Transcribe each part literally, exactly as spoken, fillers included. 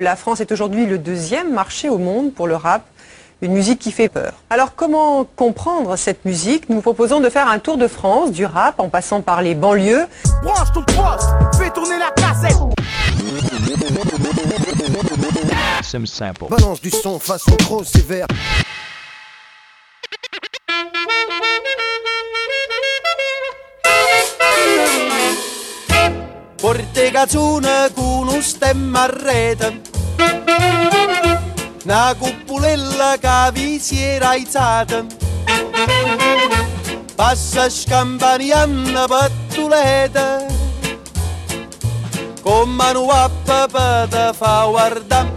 La France est aujourd'hui le deuxième marché au monde pour le rap, une musique qui fait peur. Alors comment comprendre cette musique? Nous vous proposons de faire un tour de France, du rap en passant par les banlieues. Branche ton poste, fais tourner la cassette. Sim Simple. Balance du son façon trop sévère. Porti cazzone con un stemma a rete, una cupulella che vi si era aizzata, passa scampanianna pattuleta, con mano a papà te fa guardare.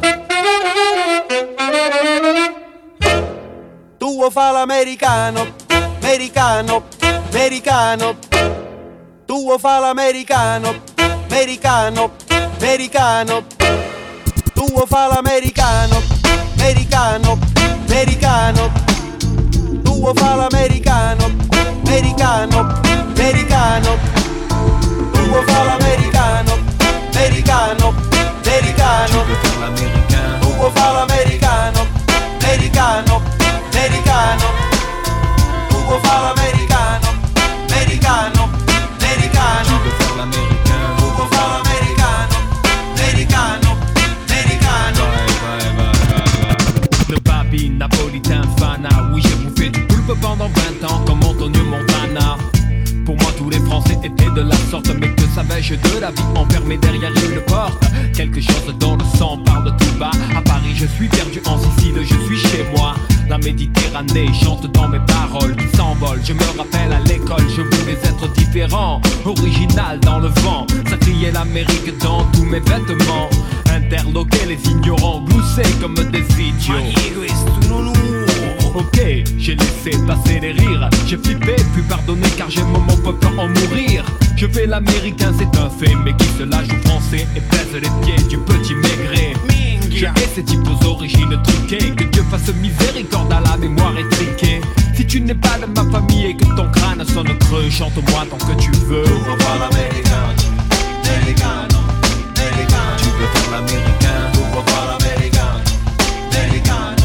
Tu fa l'americano, americano, americano, tu fa l'americano, americano, americano, tu fa l'americano, americano, americano, tu fa l'americano, americano, americano, tu fa l'americano, americano, americano, tu fa l'americano, americano, americano, tu fa l'americano, americano, americano. Napolitain fanat, oui j'ai bouffé du poulpe pendant vingt ans comme Antonio Montana. Pour moi tous les Français étaient de la sorte, mais que savais-je de la vie enfermée derrière une porte. Quelque chose dans le sang parle de tout bas. À Paris je suis perdu, en Sicile je suis chez moi. La Méditerranée chante dans mes paroles qui s'envolent. Je me rappelle à l'école, je voulais être différent, original dans le vent. Ça criait l'Amérique dans tous mes vêtements. Interloqué, les ignorants gloussés comme des idiots. Ok, j'ai laissé passer les rires. J'ai flippé, puis pardonné car j'ai mon peuple en mourir. Je fais l'américain, c'est un fait, mais qui se lâche au français et pèse les pieds du petit maigré. Je hais ces types aux origines truquées. Que Dieu fasse miséricorde à la mémoire étriquée. Si tu n'es pas de ma famille et que ton crâne sonne creux, chante-moi tant que tu veux. Tu veux faire l'américain, américain, américain. Tu veux faire l'américain, tu veux faire l'américain, américain.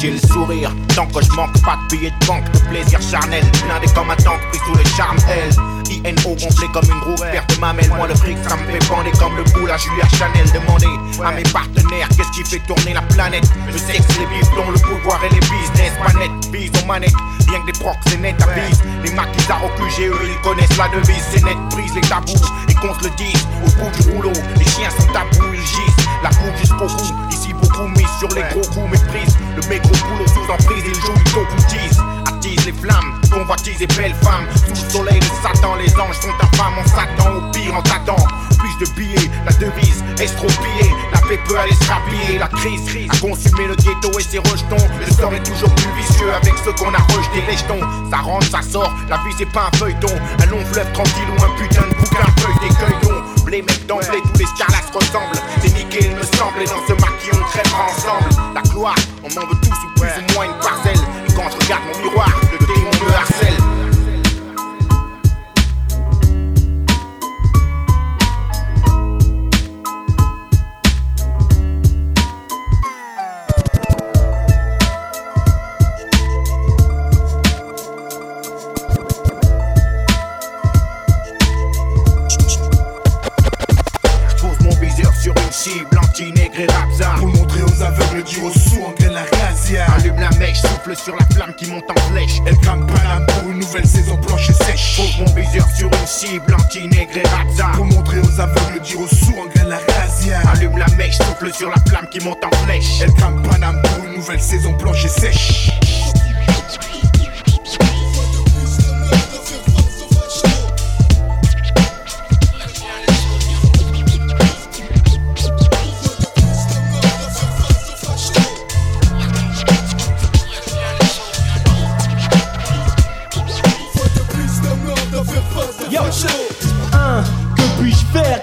J'ai le sourire, tant que je manque pas de billets de banque. Plaisir charnel, blindé comme un tank, pris sous le charme L. I N O gonflé comme une grosse paire de mamelles. Moi le fric ça me fait bander comme le boule à Julia Chanel. Demandez à mes partenaires qu'est-ce qui fait tourner la planète. Le sexe, les biflons, le pouvoir et les business. Manette, bise aux manettes, rien que des proxénètes avisent. Les maquisards au Q G E, ils connaissent la devise. C'est net, brise les tabous et qu'on se le dise. Au bout du rouleau, les chiens sont tabous, ils gisent. La coupe jusqu'au cou, ici beaucoup mise sur les gros coups méprise. Le mec au boulot sous emprise, il joue du cocoutise. Attise les flammes, convoitise et belles femmes. Sous le soleil de Satan, les anges sont infâmes. En Satan, au pire, en t'attend. Plus de billets, la devise estropiée. La paix peut aller se rapiller. La crise a consumé le ghetto et ses rejetons. Le sort est toujours plus vicieux avec ceux qu'on a rejetés. Les jetons, ça rentre, ça sort. La vie c'est pas un feuilleton. Un long fleuve tranquille ou un putain de bouquin feuilleté cueillon. Les mecs d'emblée, tous les scarlas ressemblent. C'est nickel, il me semble. Et dans ce maquis, on crèvera ensemble. La gloire, on m'en veut tous ou plus ouais. Ou moins une parcelle. Et quand je regarde mon miroir, le démon me harcèle. Pour montrer aux aveugles, dire aux sourds, engraine la razzia. Allume la mèche, souffle bleu sur la flamme qui monte en flèche. El Campanam pour une nouvelle saison blanche et sèche. Pose mon baiser sur une cible anti-nègre et razza. Pour montrer aux aveugles, dire aux sourds, engraine la razia. Allume la mèche, souffle sur la flamme qui monte en flèche. El Campanam pour une nouvelle saison blanche et sèche.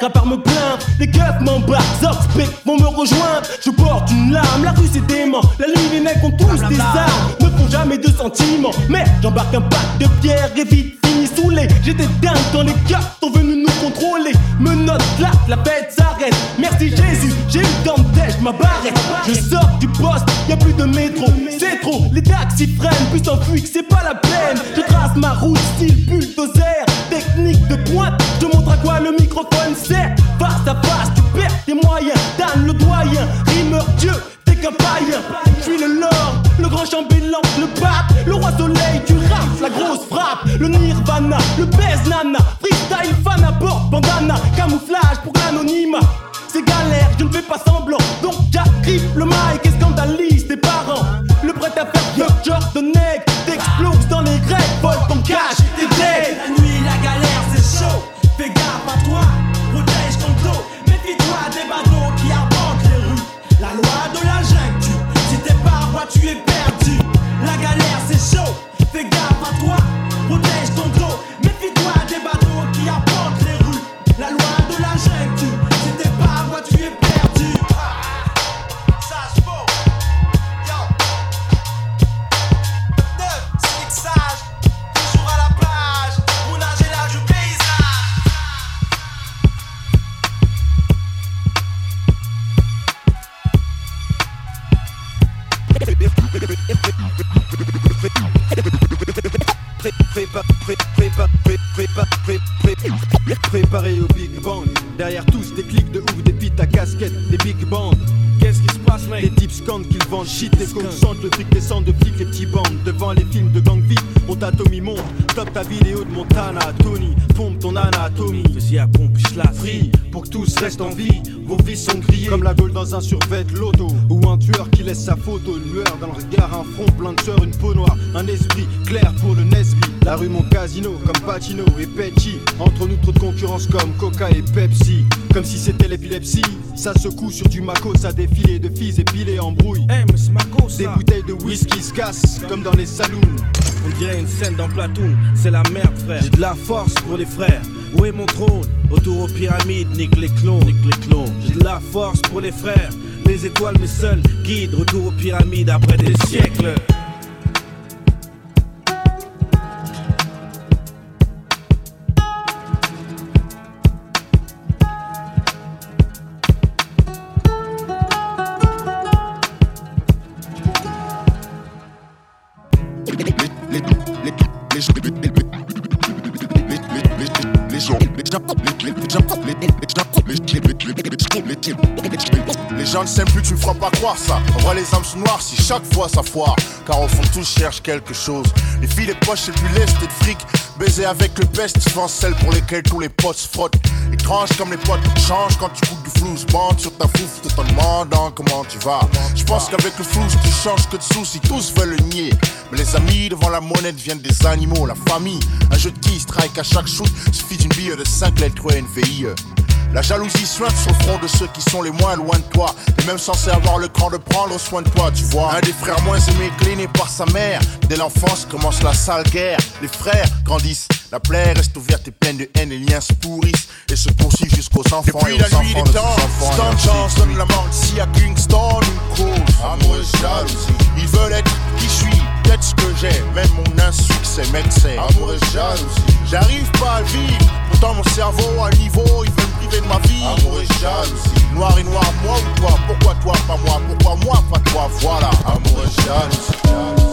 À part me plaindre, les keufs m'embarquent, Zorspec vont me rejoindre. Je porte une larme, la rue c'est dément. La nuit les mecs ont tous des armes, ne font jamais de sentiments. Mais j'embarque un pack de pierres et vite fini saoulé. J'étais dingue quand les gars sont venus nous contrôler. Menottes là, la fête s'arrête. Merci Jésus, j'ai eu Dantèche, ma barrette. Je sors du poste, y'a plus de métro, c'est trop. Les taxis freinent, puis s'enfuient, c'est pas la peine. Je trace ma route style bulldozer, technique de pointe. Je montre à quoi le microphone sert. Face à face, tu perds tes moyens. Dan le doyen, rimeur Dieu, t'es qu'un païen. Je suis le lord, le grand chambellan, le pape, le roi soleil du rap, la grosse frappe, le nirvana, le baise nana, freestyle fan à bord, bandana, camouflage pour l'anonymat. C'est galère, je ne fais pas semblant, donc j'agrippe le mic et scandalise tes parents. Le prêt à faire vieux genre de nègre, t'explose dans les grecs, vole ton cash, t'es dead. La nuit, la galère, c'est chaud. Fais gaffe à toi, protège ton dos. Méfie-toi des badauds qui abordent les rues. La loi de la jungle, si t'es pas roi, tu es perdu. La galère c'est chaud, fais gaffe à toi, protège ton dos. Méfie-toi des badauds qui abordent les rues. La loi de la jungle, si t'es pas roi, tu es perdu. Sage faux, yo. Neuf, six sages, toujours à la plage. Mon âge est l'âge du paysage. Préparé au Big Bang. Derrière tous des clics de ouf, des pites à casquette, des Big Bang. Qu'est-ce qui se passe, mec? Les types scandent qu'ils vendent shit. Les cons sentent le truc descend de flics, les petits bandes. Devant les films de gang vite, on t'atomie, monte. Top ta vidéo de Montana, Tony. Pompe ton anatomie. Vas-y à pompe, j'la free. Pour que tous restent en vie, vos vies sont grillées. Comme la gaule dans un survêt loto. Ou un tueur qui laisse sa photo. Une lueur dans le regard, un front plein de sueur, une peau noire. Un esprit clair pour le Nesby. La rue mon casino, comme Pacino et Pecci. Entre nous trop de concurrence comme Coca et Pepsi. Comme si c'était l'épilepsie. Ça secoue sur du Maco, ça défilé de filles épilées en brouille. Hey, mais c'est Maco, ça. Des bouteilles de whisky se cassent comme dans les saloons. On dirait une scène dans Platoon, c'est la merde frère. J'ai de la force pour les frères, où est mon trône? Autour aux pyramides, nique les clones, nique les clones. J'ai de la force pour les frères, les étoiles mes seuls guides. Retour aux pyramides après des siècles. Les gens ne s'aiment plus, tu me feras pas croire ça. En vrai les âmes sont noires si chaque fois ça foire. Car au fond tout cherche quelque chose. Les filles, les poches, c'est plus lest et de fric. Baiser avec le best, je pense celle pour lesquelles tous les potes se frottent. Étrange comme les potes changent quand tu coupes du flou. Je bande sur ta fouf tout en demandant comment tu vas. Je pense qu'avec le flou tu changes que de soucis, tous veulent le nier. Mais les amis devant la monnaie deviennent des animaux. La famille, un jeu de qui strike à chaque shoot. Suffit d'une bille de cinq lettres N V I E. La jalousie suinte sur le front de ceux qui sont les moins loin de toi. Et même censé avoir le cran de prendre soin de toi, tu vois. Un des frères moins aimé, cléné par sa mère. Dès l'enfance commence la sale guerre. Les frères grandissent, la plaie reste ouverte et pleine de haine. Les liens se pourrissent et se poursuivent jusqu'aux enfants. Depuis et la nuit des temps, Stan Chance donne la mort ici à Kingston. Une cause, amour et jalousie. Ils veulent être qui je suis, peut-être ce que j'ai. Même mon insuccès, mec, c'est amour et jalousie. J'arrive pas à vivre, pourtant mon cerveau à niveau. Ils veulent priver de ma vie, amour et jalousie. Noir et noir, moi ou toi, pourquoi toi, pas moi, pourquoi moi, pas toi, voilà, amour et jalousie.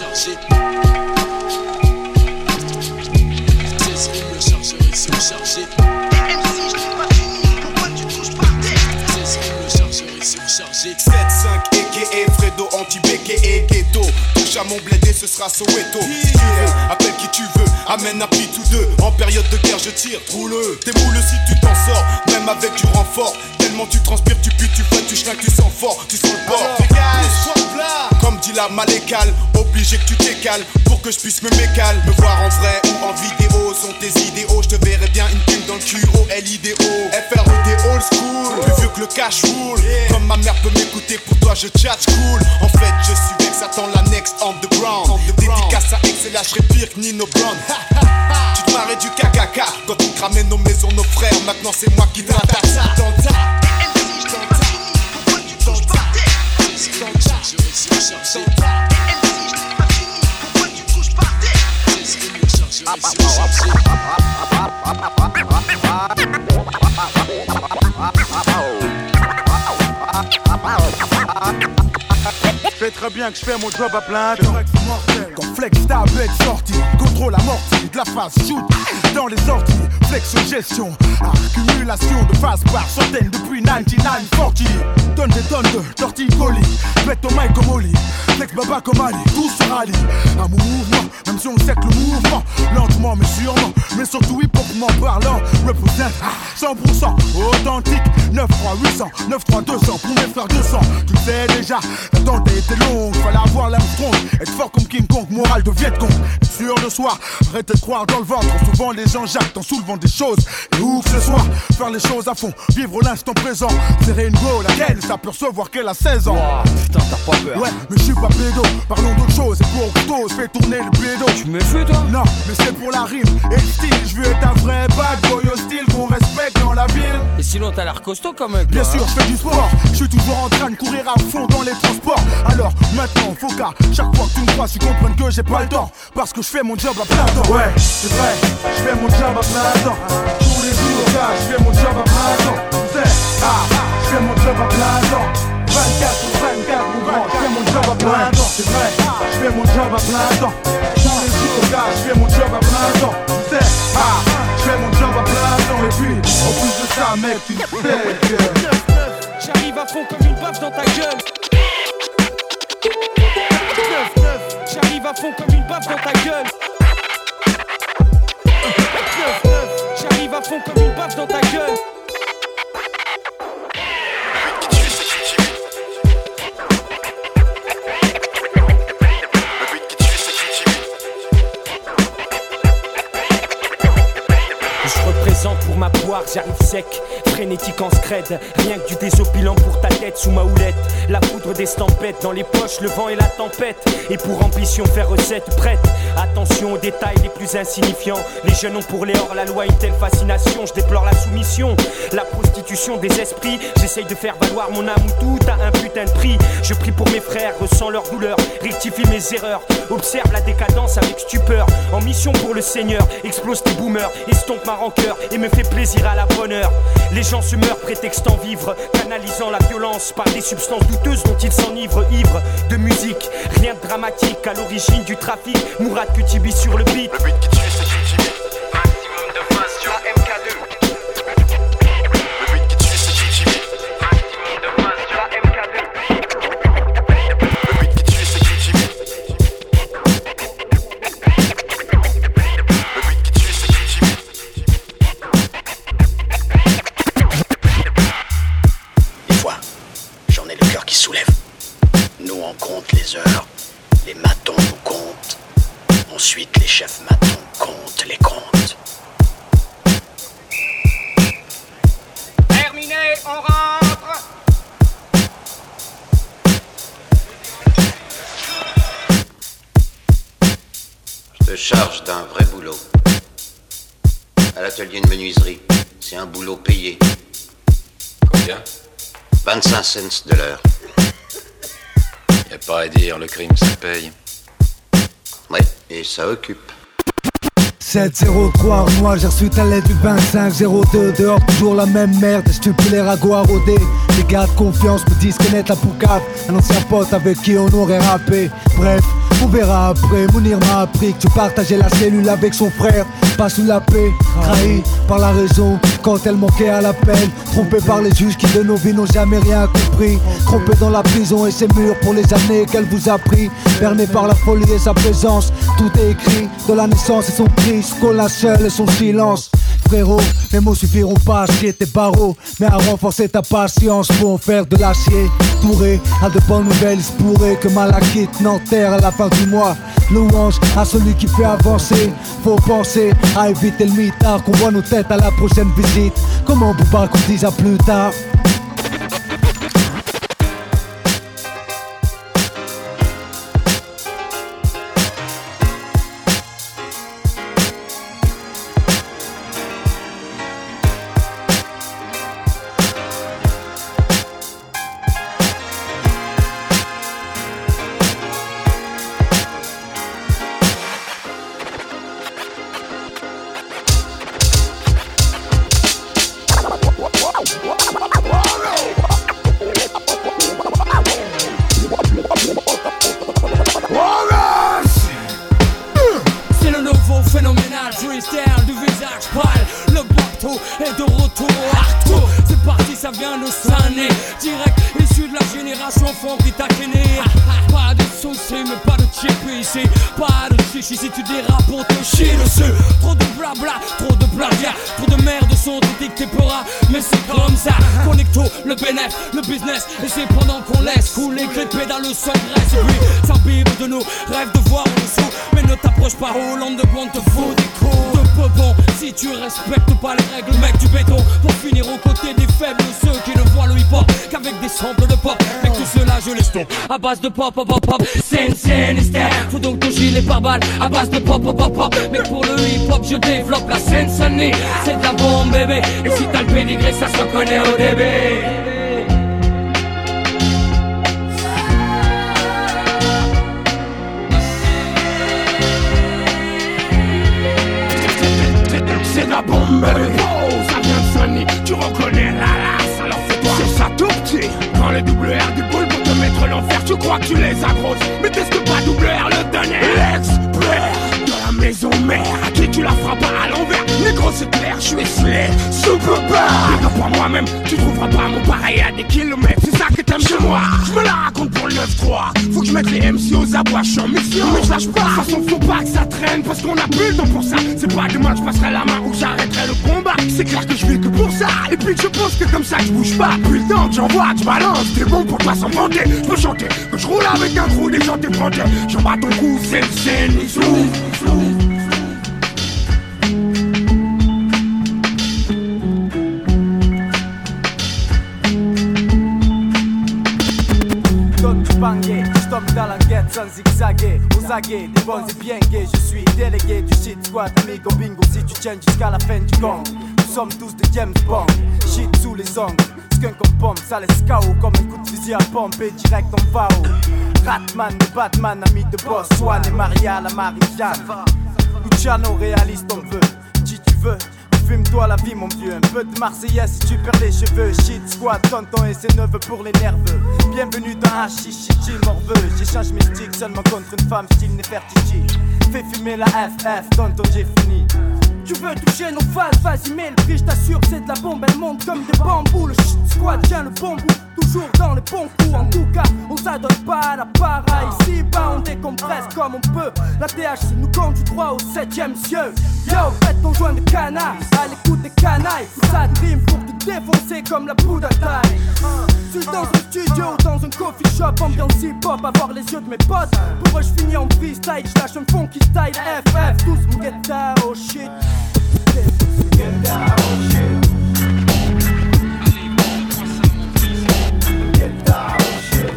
sept cinq et Fredo anti-béqué et ghetto. Touche à mon blédé, ce sera Soweto. Si tu veux, appelle qui tu veux, amène un pli tous deux. En période de guerre je tire, roule-le. T'es moule si tu t'en sors, même avec du renfort. Tellement tu transpires, tu pues, tu fais, tu schlingues, tu sens fort. Tu sens le bord, comme dit la malécale, obligé que tu t'écales pour que je puisse me mécale. Me voir en vrai ou en vidéo sont tes idéaux. Je te verrai bien une pime dans le cul, O L I D O. F R O T old school, plus vieux que le cash rule. Comme ma mère peut m'écouter, pour toi je tchatche cool. En fait je suis ex, attends la next underground. Dédicace à X et là je serai pire que Nino Brown. Tu te marrais du kakaka quand on cramait nos maisons, nos frères. Maintenant c'est moi qui t'attaque. Je sais très bien que je fais mon job à plein temps. Quand Flex t'a bête sorti, contrôle amorti, de la phase shoot dans les sorties, flex gestion, accumulation de phases par centaines depuis dix-neuf cent quarante. Tonnes et tonnes de torticolis, bête au mic comme Oli, flex baba comme Ali, tout se rallie. Un mouvement, même si on sait que le mouvement, lentement mais sûrement, mais surtout hypocritement parlant, représente cent pour cent authentique. Neuf trois huit cents, neuf trois deux cents, pour mes frères deux cents. Tu sais déjà, l'attente a été longue, fallait avoir l'âme strong, être fort comme King Kong, morale de Viet Cong. Sûr le soir, arrêtez de croire dans le ventre, souvent les gens jactent en soulevant des choses. Et où que ce soit, faire les choses à fond, vivre l'instant présent. Serrer une go, laquelle s'apercevoir qu'elle a seize ans. Wow, putain t'as pas peur. Ouais, mais je suis pas pédo, parlons d'autre chose. Et pour Octo, je fais tourner le pédo. Tu me fais toi? Non, mais c'est pour la rime et le style, je veux être un vrai bad boy hostile qu'on respecte dans la ville. Et sinon t'as l'air costaud comme mec. Bien sûr, je fais du sport, je suis toujours en train de courir à fond dans les transports. Alors maintenant, faut qu'à chaque fois que tu me crois, tu comprennes que j'ai pas le temps, parce que je fais mon job à plein temps. Ouais, c'est vrai, je fais mon job à plein temps. Tous les jours, gars, je fais mon job à plein temps. C'est, ah, je fais mon job à plein temps. vingt-quatre sur vingt-quatre, mouvement, je fais mon job à plein temps. C'est vrai, je fais mon job à plein temps. Tous les jours, gars, je fais mon job à plein temps. C'est, ah, je fais mon job à plein temps. Et puis, en plus de ça, mec, tu sais que j'arrive à fond comme une baffe dans ta gueule. J'arrive à fond comme une baffe dans ta gueule. J'arrive à fond comme une baffe dans ta gueule. Je représente pour ma poire, j'arrive sec, frénétique en scred. Rien que du désopilant pour ta tête sous ma houlette. La poudre d'estampette dans les poches, le vent et la tempête. Et pour ambition faire recette prête. Attention aux détails les plus insignifiants. Les jeunes ont pour les hors-la-loi une telle fascination. Je déplore la soumission, la prostitution des esprits. J'essaye de faire valoir mon âme ou tout à un putain de prix. Je prie pour mes frères, ressens leur douleur, rectifie mes erreurs. Observe la décadence avec stupeur. En mission pour le Seigneur, explose tes boomers, estompe ma rancœur et me fait plaisir à la bonne heure. Les gens se meurent prétextant vivre, canalisant la violence par des substances douteuses dont ils s'enivrent. Ivres de musique, rien de dramatique à l'origine du trafic. Mourad Kutibi sur le beat. Le beat qui tue c'est Kutibi, maximum de phase sur M K deux. Le beat qui tue c'est Kutibi, maximum de phase sur M K deux. Le beat qui tue c'est Kutibi. Le beat qui tue c'est Kutibi. Des fois, j'en ai le cœur qui soulève. Nous on compte les heures, les matons nous comptent. Ensuite, les chefs matons comptent les comptes. Terminé, on rentre. Je te charge d'un vrai boulot. À l'atelier de menuiserie, c'est un boulot payé. Combien ? vingt-cinq cents de l'heure. Y'a pas à dire, le crime ça paye. Ouais, et ça occupe. sept zéro trois, moi j'ai reçu ta lettre du vingt-cinq zéro deux. Dehors toujours la même merde, je te plais à Guarodé. Les gars de confiance me disent connaître la poucave. Un ancien pote avec qui on aurait rappé. Bref, On verra après, Mounir m'a appris que tu partageais la cellule avec son frère. Pas sous la paix, trahi par la raison quand elle manquait à la peine. Trompé par les juges qui de nos vies n'ont jamais rien compris. Trompé dans la prison et ses murs pour les années qu'elle vous a pris. Berné par la folie et sa présence, tout est écrit de la naissance et son cri, Scola seule et son silence. Frérot, mes mots suffiront pas à scier tes barreaux, mais à renforcer ta patience pour en faire de l'acier. Touré à de bonnes nouvelles, il se pourrait que Malakite n'enterre à la fin du mois. Louange à celui qui fait avancer. Faut penser à éviter le mitard, qu'on voit nos têtes à la prochaine visite. Comment on pas qu'on dise à plus tard. À base de pop, pop, pop, pop, scène, scène, estère. Faut donc ton gilet pare-balles à base de pop, pop, pop, pop. Mais pour le hip-hop, je développe la scène Sunny. C'est de la bombe, bébé. Et si t'as le pédigré, ça se reconnaît au début. Tu les agroses, mais qu'est-ce que pas double R le tonnerre. L'ex-père de la maison mère, à qui tu la frappes à l'envers. Négro c'est clair, je suis slay, super bad. Pour moi-même, tu trouveras pas mon pareil à des kilomètres. C'est ça que t'aimes chez moi, je me la raconte pour le neuf trois. Faut que je mette les M C aux abois, je suis en mission. Mais je lâche pas, de toute façon faut pas que ça traîne, parce qu'on a plus le temps pour ça. C'est pas demain que je passerai la main ou j'arrêterai le combat. C'est clair que je vis que pour ça, et puis que je pense que comme ça je bouge pas. Puis le temps que j'envoie, que je balance, t'es bon pour pas s'en vanter. Je peux chanter, que je roule avec un trou des gens t'effrontés. J'en bats ton cou, c'est le scène, ils sont sans zigzaguer, aux aguets, des bons et bien gays. Je suis délégué du shit squad, amigo bingo. Si tu tiens jusqu'à la fin du gang, nous sommes tous des James Bond. Shit sous les ongles, skunk en pompe, ça laisse K O. Comme un coup de fusil à pompe et direct en V A O. Ratman et Batman, ami de boss, Swan et Maria la Marie-Jeanne. Luciano réaliste on veut, si tu veux. Fume-toi la vie mon vieux, un peu de Marseillaise si tu perds les cheveux. Shit squad, tonton et ses neveux pour les nerveux. Bienvenue dans un chichichi morveux. J'échange mes sticks seulement contre une femme style Nefertiti. Fais fumer la F F, tonton j'ai fini. Tu veux toucher nos fans, vas-y mets le prix. J't'assure c'est de la bombe, elle monte comme des bambous. Le shit squad tient le bon bout, toujours dans les bons coups. En tout cas, on s'adonne pas à la para. Ici bas on décompresse comme on peut. La T H C nous compte du droit au septième cieux. Yo, faites ton joint de canard, à l'écoute des canailles. Ça dream pour te défoncer comme la poudre à taille. Suis dans un studio ou dans un coffee shop, ambiance hip-hop, avoir les yeux de mes potes. Pour eux j'finis en freestyle, j'lâche un fond qui style F F. Tous me get down, shit. Get down, shit. Get down, shit. Get down, shit. Get down, shit.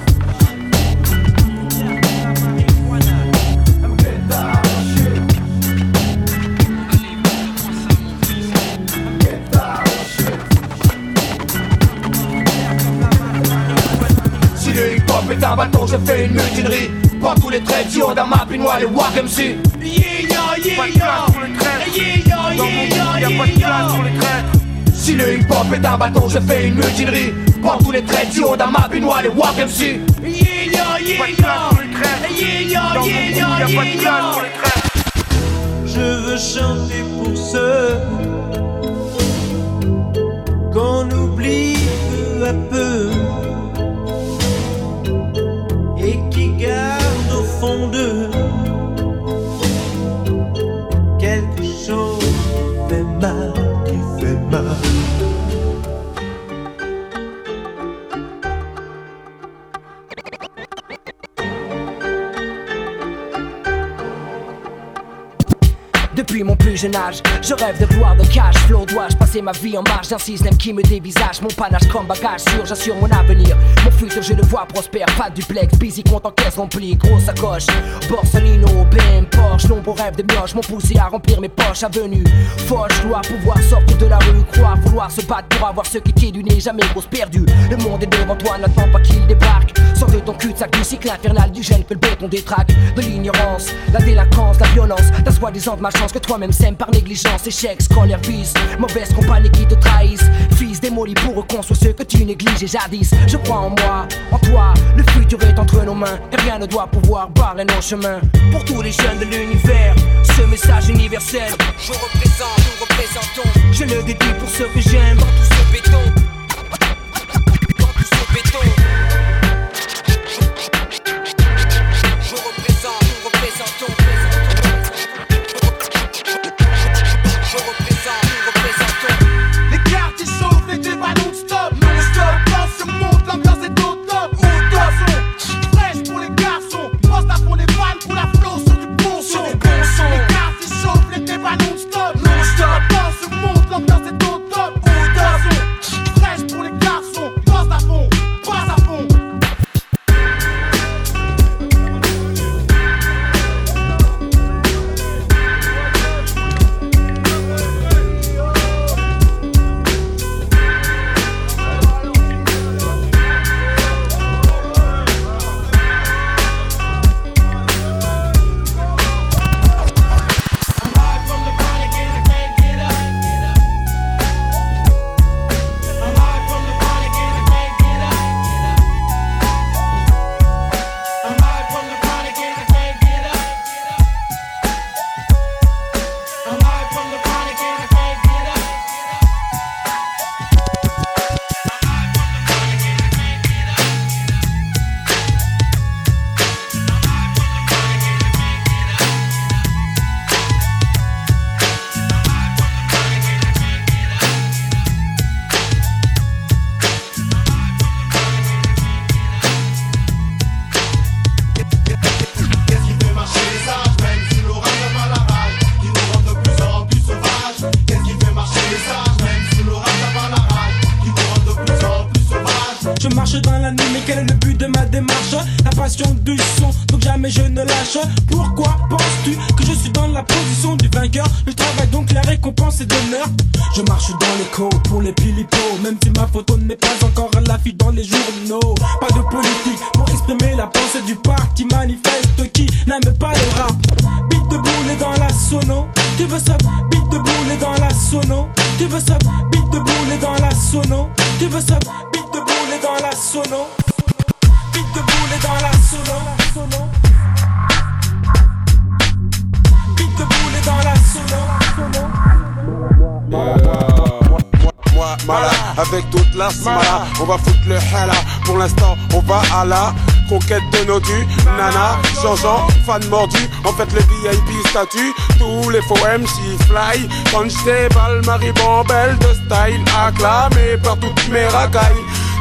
Si le hip hop est un bâton, je fais une mutinerie. Prends tous les traits, sur d'un map, pinois, les Wack M C. Yeah, yeah, yeah. Dans mon monde, y'a pas de place pour les traîtres. Si le hip-hop est un bâton, je fais une mutinerie. Prends tous les traits, si on a ma binois, les Wack M C. Yeah, yeah, yeah, yeah. Pas de place pour les traîtres. Je veux chanter pour ceux qu'on oublie peu à peu et qui gardent au fond d'eux quelque chose qui fait mal, qui fait mal. Depuis mon plus jeune âge, je rêve de gloire, de cash flow. Dois-je passer ma vie en marge d'un système qui me dévisage? Mon panache comme bagage sûr, j'assure mon avenir. Mon futur, je le vois prospère, pas de duplex. Busy, compte en caisse remplie, grosse sacoche Borsalino, B M, Porsche, nombreux rêves de mioche m'ont poussé à remplir mes poches. Avenue Foch, dois pouvoir sortir de la rue. Croire, vouloir se battre pour avoir ce qui t'est du nez. Jamais grosse perdue, le monde est devant toi, n'attends pas qu'il débarque. Sors de ton cul de sac du cycle infernal du gène que le béton détraque. De l'ignorance, la délinquance, la violence, ta soi-disant de ma chance que toi-même sème par négligence. Échecs, scolaires, vices, mauvaise compagnie qui te trahissent. Fils démoli pour reconstruire ce que tu négliges et jadis. Je crois en moi, en toi, le futur est entre nos mains et rien ne doit pouvoir barrer nos chemins. Pour tous les jeunes de l'univers, ce message universel je représente, nous représentons. Je le dédie pour ceux que j'aime dans tout ce béton. Dans tout ce béton. Fan mordu, en fait le V I P statue. Tous les faux M C fly punch des balles, Marie Bambelle de style acclamée par toutes mes racailles.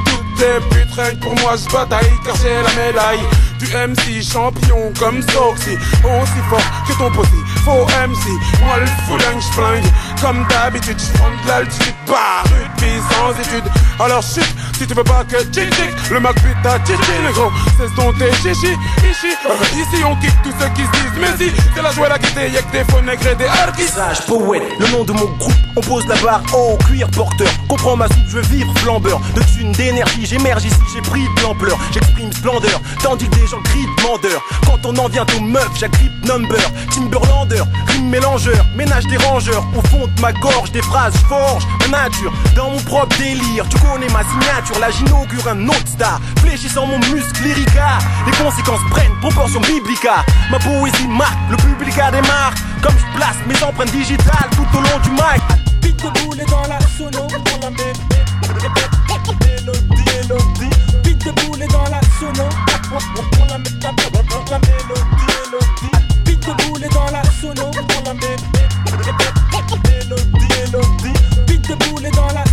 Toutes tes putes rien que pour moi je bataille, car j'ai la médaille du M C champion comme Soxy. Aussi fort que ton pote faux M C, moi le fouling j'flingue. Comme d'habitude j'prends de l'altitude, pas rude pis sans étude. Alors chute si tu veux pas que tchic tchic, le Mac but à tchic tchic, le gros cesse ton t'es chichi, ichi. Ici on kick tous ceux qui se disent mais si, c'est la joie la gaieté, y'a que des faux nègres et des artistes. Sage, poète, le nom de mon groupe, on pose la barre en cuir porteur. Comprends ma soupe, je veux vivre flambeur, de thunes, d'énergie, j'émerge ici, j'ai pris de l'ampleur. J'exprime splendeur, tandis que des gens crient demandeur. Quand on en vient aux meufs, j'agrippe number, Timberlander, rime mélangeur, ménage des rangeurs. Au fond de ma gorge, des phrases forge ma nature, dans mon propre délire. Tu connais ma signature, là j'inaugure un autre star, fléchissant mon muscle lyrica. Les conséquences prennent proportion biblica. Ma poésie marque, le public a des marques. Comme je place mes empreintes digitales tout au long du mic. Pitbull est dans la sono, dans la mélodie, mélodie. Pitbull est dans la sono, dans la mélodie, mélodie. Pitbull est dans la sono, dans la mélodie, mélodie. Pitbull est dans la sono, dans la mélodie, mélodie. Pitbull est dans la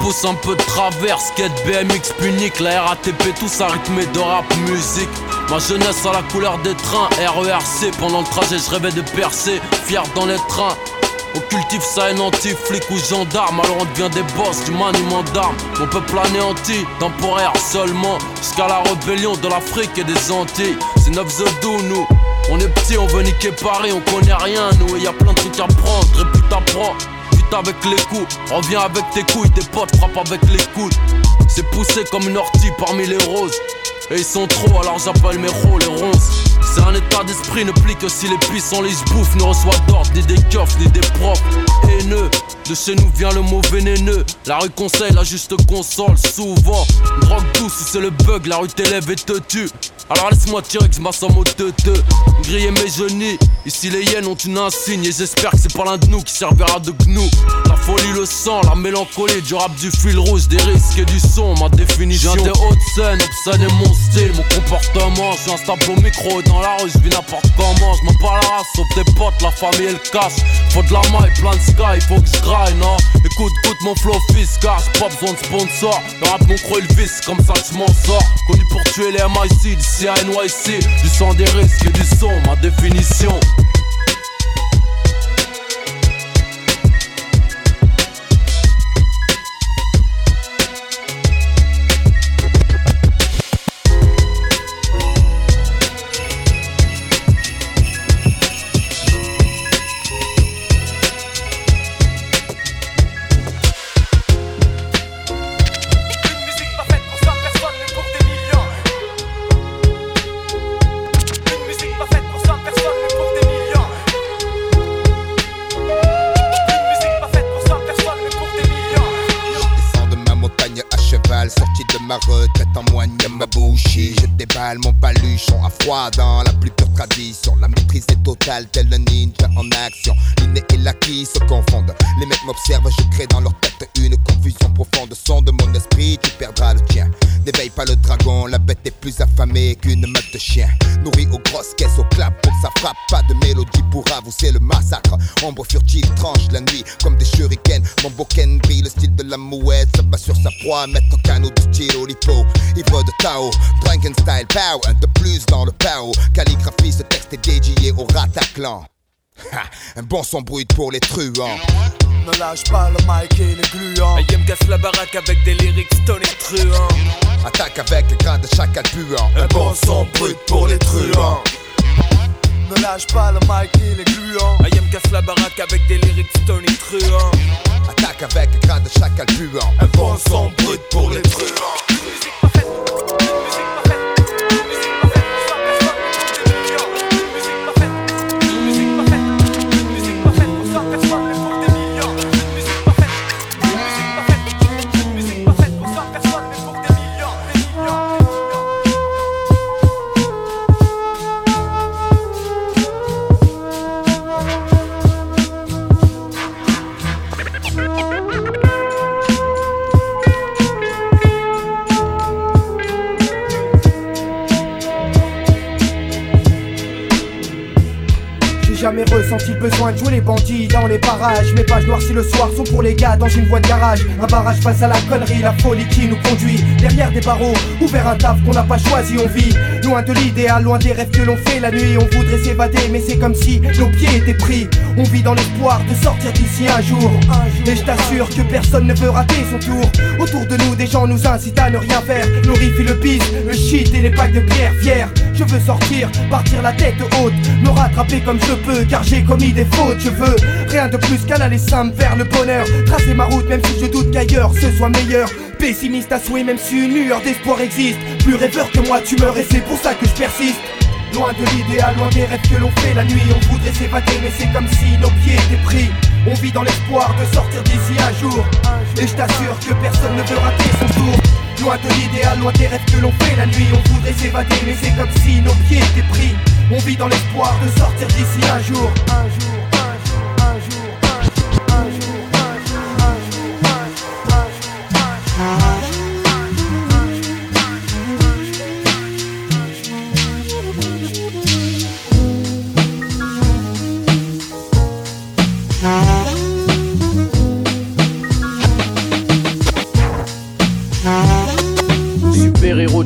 Pousse un peu de travers, skate, B M X, Punic, la R A T P, tout ça rythmé de rap, musique. Ma jeunesse à la couleur des trains, R E R C, pendant le trajet je rêvais de percer, fier dans les trains. On cultive ça et nanti, flic ou gendarme, alors on devient des boss, du maniement d'armes. Mon peuple anéanti, temporaire seulement, jusqu'à la rébellion de l'Afrique et des Antilles. C'est neuf zéro deux nous, on est petits, on veut niquer Paris, on connaît rien nous. Et y'a plein de trucs à prendre, et puis t'apprends avec les coups, reviens avec tes couilles, tes potes frappent avec les coudes. C'est poussé comme une ortie parmi les roses. Et ils sont trop, alors j'appelle mes rôles les ronces. C'est un état d'esprit, ne plie que si les puissants les bouffent. Ne reçoit d'ordre, ni des keufs, ni des propres haineux. De chez nous vient le mot vénéneux. La rue conseille, la juste console, souvent. Drogue douce, si c'est le bug, la rue t'élève et te tue. Alors laisse-moi tirer que je m'assomme au teuteux. Griller mes genilles, ici les hyènes ont une insigne. Et j'espère que c'est pas l'un de nous qui servira de gnou. La folie, le sang, la mélancolie, du rap, du fil rouge, des risques et du son, ma définition. J'ai des hautes scènes, obscène est mon style, mon comportement. Je suis instable au micro et dans la rue, je vis n'importe comment. Je m'en parle à la race, sauf des potes, la famille et le cash. Faut de la maille, plein de sky, faut que je graille, non. Écoute, goûte mon flow fils, car j'ai pas besoin de sponsor. Le rap, mon croc, il visse, comme ça je m'en sors. Connu pour tuer les M I C, d'ici à N Y C. Du sang, des risques et du son, ma définition. Mon baluchon à froid dans la plus pure tradition. La maîtrise est totale, tel le ninja en action. L'inné et l'acquis se confondent. Les mecs m'observent, je crée dans leur tête une confusion profonde. Son de mon esprit, tu perdras le tien. N'éveille pas le dragon, la bête est plus affamée qu'une meute de chiens. Nourrie aux grosses caisses, aux claps pour que ça frappe. Pas de mélodie pour avouer le massacre. Ombre furtive tranche la nuit comme des shurikens. Mon boken brille, le style de la mouette. Ça bat sur sa proie, mettre canot de stylo lipo. Ivre de Tao, drunken style, pow. Un de plus dans le pao. Calligraphie, ce texte est dédié au Rataclan. Ha, un bon son bruit pour les truands. Ne lâche pas le mic et les gluants. A M casse la baraque avec des lyrics stone et truands. Attaque avec les grains de chacal puant. Un bon son brut pour les truands. Ne lâche pas le mic et les gluants. A M casse la baraque avec des lyrics stone et truands. Attaque avec les grains de chacal puant. Un bon son brut pour les truands. ressent-il besoin de jouer les bandits dans les barrages? Mes pages noircies le soir sont pour les gars dans une voie de garage. Un barrage face à la connerie, la folie qui nous conduit derrière des barreaux ou vers un taf qu'on n'a pas choisi. On vit loin de l'idéal, loin des rêves que l'on fait la nuit. On voudrait s'évader mais c'est comme si nos pieds étaient pris. On vit dans l'espoir de sortir d'ici un jour. Et je t'assure que personne ne veut rater son tour. Autour de nous des gens nous incitent à ne rien faire, glorifient le bis, le shit et les packs de pierre fière. Je veux sortir, partir la tête haute, me rattraper comme je peux car j'ai commis des fautes. Je veux rien de plus qu'un aller simple vers le bonheur, tracer ma route même si je doute qu'ailleurs ce soit meilleur. Pessimiste à souhait même si une lueur d'espoir existe, plus rêveur que moi tu meurs et c'est pour ça que je persiste. Loin de l'idéal, loin des rêves que l'on fait la nuit. On voudrait s'évader mais c'est comme si nos pieds étaient pris. On vit dans l'espoir de sortir d'ici un jour. Et je t'assure que personne ne veut rater son tour. Loin de l'idéal, loin des rêves que l'on fait la nuit. On voudrait s'évader mais c'est comme si nos pieds étaient pris. On vit dans l'espoir de sortir d'ici un jour. Un jour.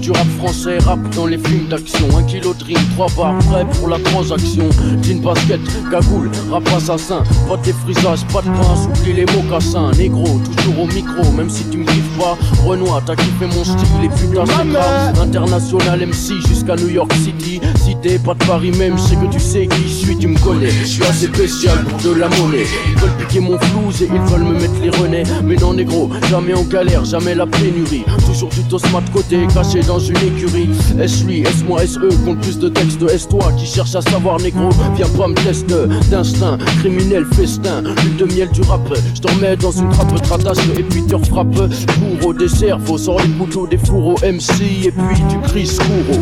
Du rap français, rap dans les films d'action. Un kilo de rime, trois bars, prêt pour la transaction. Jean basket, cagoule, rap assassin. Pas de frisages, pas de pince, oublie les mocassins. Négro, toujours au micro, même si tu me kiffes pas. Renoir, t'as kiffé mon style et putain c'est grave. International M C jusqu'à New York City. Si t'es pas de Paris même, je sais que tu sais qui je suis, tu me connais. Je suis assez spécial pour de la monnaie. Ils veulent piquer mon flouze et ils veulent me mettre les renais. Mais non négro, jamais en galère, jamais la pénurie. Toujours du tosma de côté, caché dans une écurie. Est-ce lui, est-ce moi, est-ce eux? Compte plus de textes, est-ce toi qui cherche à savoir négro? Viens pas me teste d'instinct, criminel festin. L'huile de miel du rap, je t'en mets dans une trappe, t'attache et puis te refrappe. Pour au dessert, faut sort les couteaux des fourreaux M C et puis tu cries secours.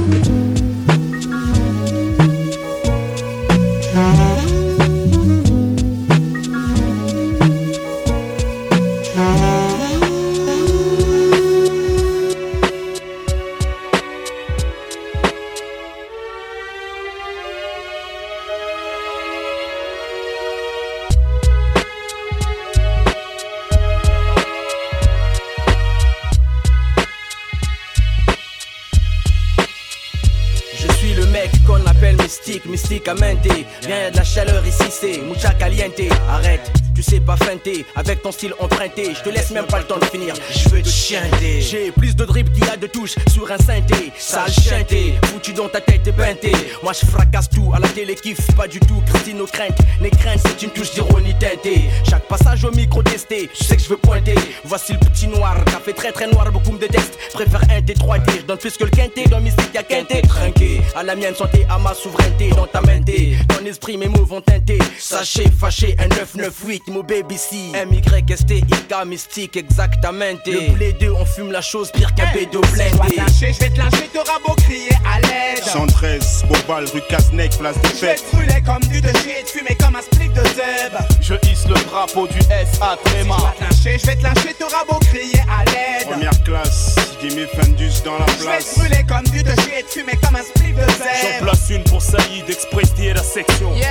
Mystique à main thé, viens y'a de la chaleur ici c'est mucha caliente. Arrête, tu sais pas feinter, avec ton style emprunté, je te laisse même pas le temps de finir. Je veux te chienter, j'ai plus de dribble qu'il y a de touches sur un synthé. Sale chienté, foutu dans ta tête et peinté. Moi je fracasse tout, à la télé kiffe pas du tout, Christine aux craintes. Les craintes c'est une touche d'ironie teintée, chaque passage au micro testé, tu sais que je veux pointer. Voici le petit noir, café très très noir, beaucoup me détestent. Préfère un T, trois T, je donne plus que le quinté. Dans Mystique y'a quinté, trinqué, à la mienne santé, à ma souveraineté. Dans ta main T, ton esprit mes mots vont teinter. Sachez, fâché, un neuf neuf huit, mon baby C M Y S T I K, mystique, exactement. Le blé deux, on fume la chose, pire qu'un hey, B deux blindé. Lâché, je vais te lâcher, te rabot crier à l'aide. cent treize, Bobal, rue Casnec, place des fêtes. Je vais brûler comme du de shit, fumer comme un split de Zeb. Je hisse le drapeau du S A Tréma. Je vais te lâcher, je vais te lâcher, te rabot crier à l'aide. Première classe, j'ai mes Fendus dans la place. Je vais brûler comme du de shit, fumer comme un split de Zeb. J'en place une pour Saïd, express de la section. Yeah,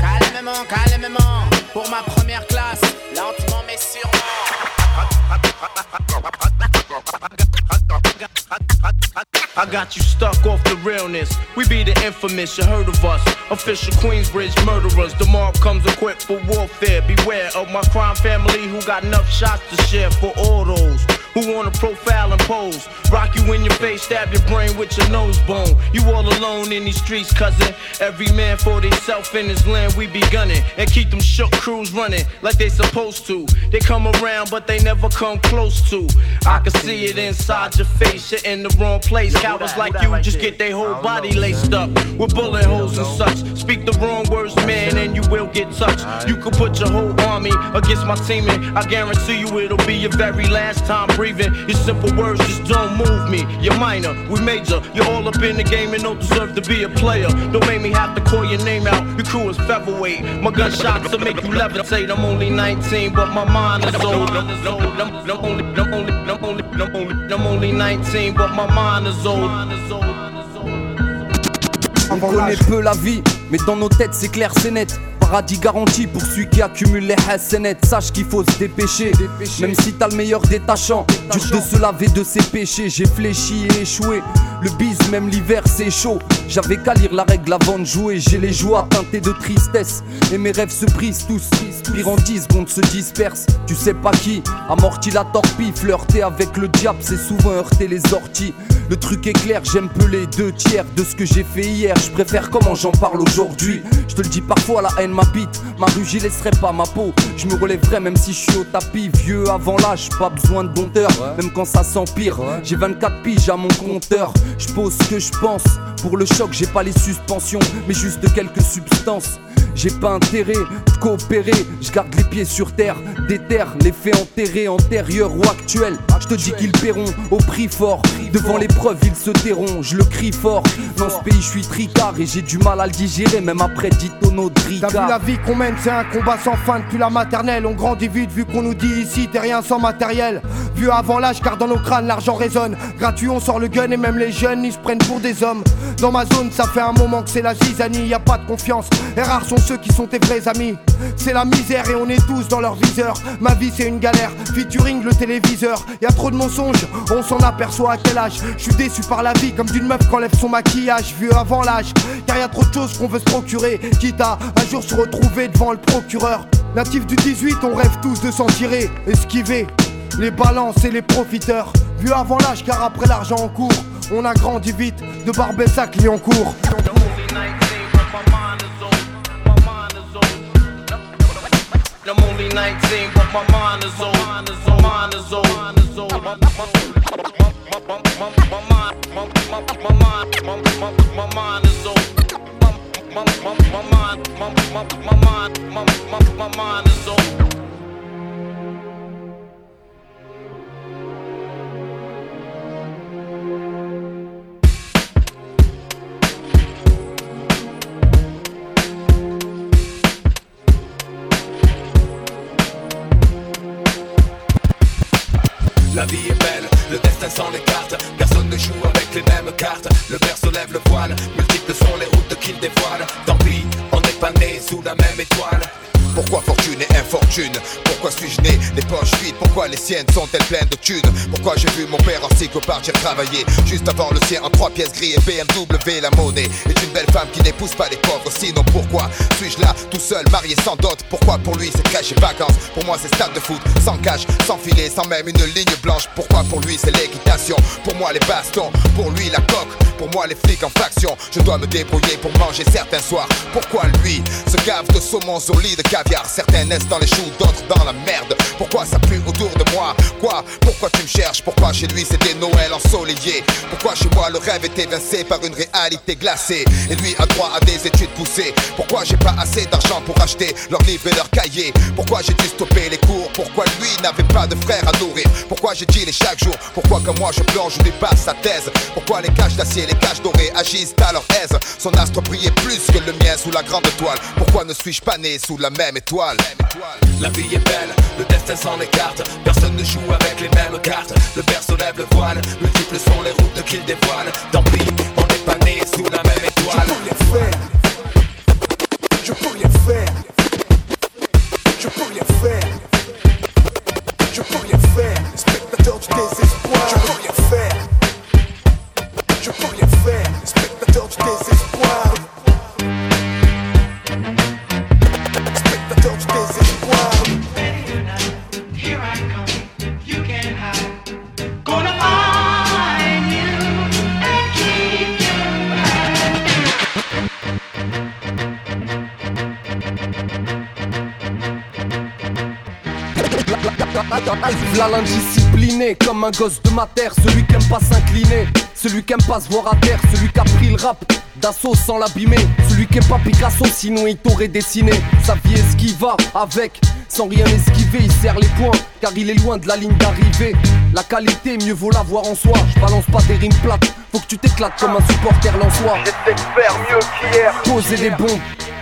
calmement, calmement. Pour ma première classe, lentement mais sûrement. I got you stuck off the realness. We be the infamous, you heard of us. Official Queensbridge murderers. The mob comes equipped for warfare. Beware of my crime family who got enough shots to share for all those who wanna profile and pose. Rock you in your face, stab your brain with your nose bone. You all alone in these streets, cousin. Every man for themself in his land, we be gunning. And keep them shook crews running like they supposed to. They come around but they never come close to. I can see it inside your face, you're in the wrong place. Cowards like you just get their whole body laced up with bullet holes and such. Speak the wrong words, man, and you will get touched. You could put your whole army against my teammate. I guarantee you it'll be your very last time breathing. Your simple words just don't move me. You're minor, we major. You're all up in the game and don't deserve to be a player. Don't make me have to call your name out. Your crew is featherweight. My gunshots will make you levitate. I'm only nineteen, but my mind is old. I'm only nineteen, but my mind is old. On connaît peu la vie, mais dans nos têtes c'est clair, c'est net. paradis garanti pour celui qui accumule les hasanets. Sache qu'il faut se dépêcher, dépêcher. Même si t'as le meilleur détachant, détachant. Dur de se laver de ses péchés. J'ai fléchi et échoué. Le bise même l'hiver c'est chaud. J'avais qu'à lire la règle avant de jouer. J'ai les joies teintées de tristesse et mes rêves se brisent tous. Pire en dix secondes se disperse. Tu sais pas qui amortit la torpille. Flirter avec le diable c'est souvent heurter les orties. Le truc est clair, j'aime peu les deux tiers de ce que j'ai fait hier. Je préfère comment j'en parle aujourd'hui. Je te le dis parfois, la haine m'habite. Ma rue j'y laisserai pas ma peau. Je me relèverai même si je suis au tapis. Vieux avant l'âge, pas besoin de bonheur. Même quand ça s'empire, j'ai vingt-quatre piges à mon compteur. Je pose ce que je pense. Pour le choc j'ai pas les suspensions, mais juste de quelques substances. J'ai pas intérêt de coopérer, je garde les pieds sur terre, déterre les faits enterrés, antérieurs ou actuels. Je te dis qu'ils paieront au prix fort, devant l'épreuve ils se tairont, je le crie fort. Dans ce pays je suis tricard et j'ai du mal à le digérer, même après dix tonneaux de ricard. T'as vu la vie qu'on mène, c'est un combat sans fin depuis la maternelle. On grandit vite vu qu'on nous dit ici t'es rien sans matériel. Vieux avant l'âge car dans nos crânes l'argent résonne. Gratuit on sort le gun et même les jeunes ils se prennent pour des hommes. Dans ma zone ça fait un moment que c'est la zizanie, y a pas de confiance et rares sont ceux qui sont tes vrais amis. C'est la misère et on est tous dans leur viseur. Ma vie c'est une galère, featuring le téléviseur. Y'a trop de mensonges, on s'en aperçoit à quel âge. Je suis déçu par la vie comme d'une meuf qu'enlève son maquillage. Vieux avant l'âge, car y'a trop de choses qu'on veut se procurer, quitte à un jour se retrouver devant le procureur. Natif du dix-huit, on rêve tous de s'en tirer, esquiver les balances et les profiteurs. Vieux avant l'âge car après l'argent en cours, on a grandi vite de Barbessac, Liancourt. I'm only nineteen, but my mind is old. My mind is old. My mind is old. My mind is old. My mind, my mind, my mind is old. La vie est belle, le destin s'en écarte, personne ne joue avec les mêmes cartes. Le verre se lève le voile, multiples sont les routes qu'il dévoile. Tant pis, on n'est pas né sous la même étoile. Pourquoi fortune et infortune? Pourquoi suis-je né les poches vides? Pourquoi les siennes sont-elles pleines de thunes? Pourquoi j'ai vu mon père en cycloparte? J'ai travaillé juste avant le sien en trois pièces gris et B M W. La monnaie est une belle femme qui n'épouse pas les pauvres. Sinon pourquoi suis-je là tout seul, marié sans dot? Pourquoi pour lui c'est crèche et vacances? Pour moi c'est stade de foot, sans cash, sans filet, sans même une ligne blanche. Pourquoi pour lui c'est l'équitation? Pour moi les bastons, pour lui la coque, pour moi les flics en faction. Je dois me débrouiller pour manger certains soirs. Pourquoi lui se gave de saumon solide cave? Certains naissent dans les choux, d'autres dans la merde. Pourquoi ça pue autour de moi? Quoi? Pourquoi tu me cherches? Pourquoi chez lui c'était Noël ensoleillé? Pourquoi chez moi le rêve est évincé par une réalité glacée? Et lui a droit à des études poussées. Pourquoi j'ai pas assez d'argent pour acheter leurs livres et leurs cahiers? Pourquoi j'ai dû stopper les cours? Pourquoi lui n'avait pas de frères à nourrir? Pourquoi j'ai dealé chaque jour? Pourquoi comme moi je plonge, je dépasse sa thèse? Pourquoi les caches d'acier, les caches dorées agissent à leur aise? Son astre brillait plus que le mien sous la grande toile. Pourquoi ne suis-je pas né sous la même étoile? La vie est belle, le destin s'en écarte, personne ne joue avec les mêmes cartes. Le berceau lève le voile, multiples sont les routes qu'il dévoile. Tant pis, on n'est pas né sous la même étoile. Je peux rien faire, je peux rien faire, je peux rien faire, je peux rien faire, spectateur du désespoir. Je peux rien faire, je peux rien faire, spectateur du désespoir. La linge disciplinée comme un gosse de ma terre. Celui qui aime pas s'incliner, celui qui aime pas se voir à terre. Celui qui a pris le rap d'assaut sans l'abîmer. Celui qui est pas Picasso sinon il t'aurait dessiné. Sa vie est ce qui va avec, sans rien esquiver. Il serre les poings car il est loin de la ligne d'arrivée. La qualité mieux vaut l'avoir en soi. Je balance pas des rimes plates, faut que tu t'éclates comme un supporter lensois. J'étais expert mieux qu'hier. Poser des bombes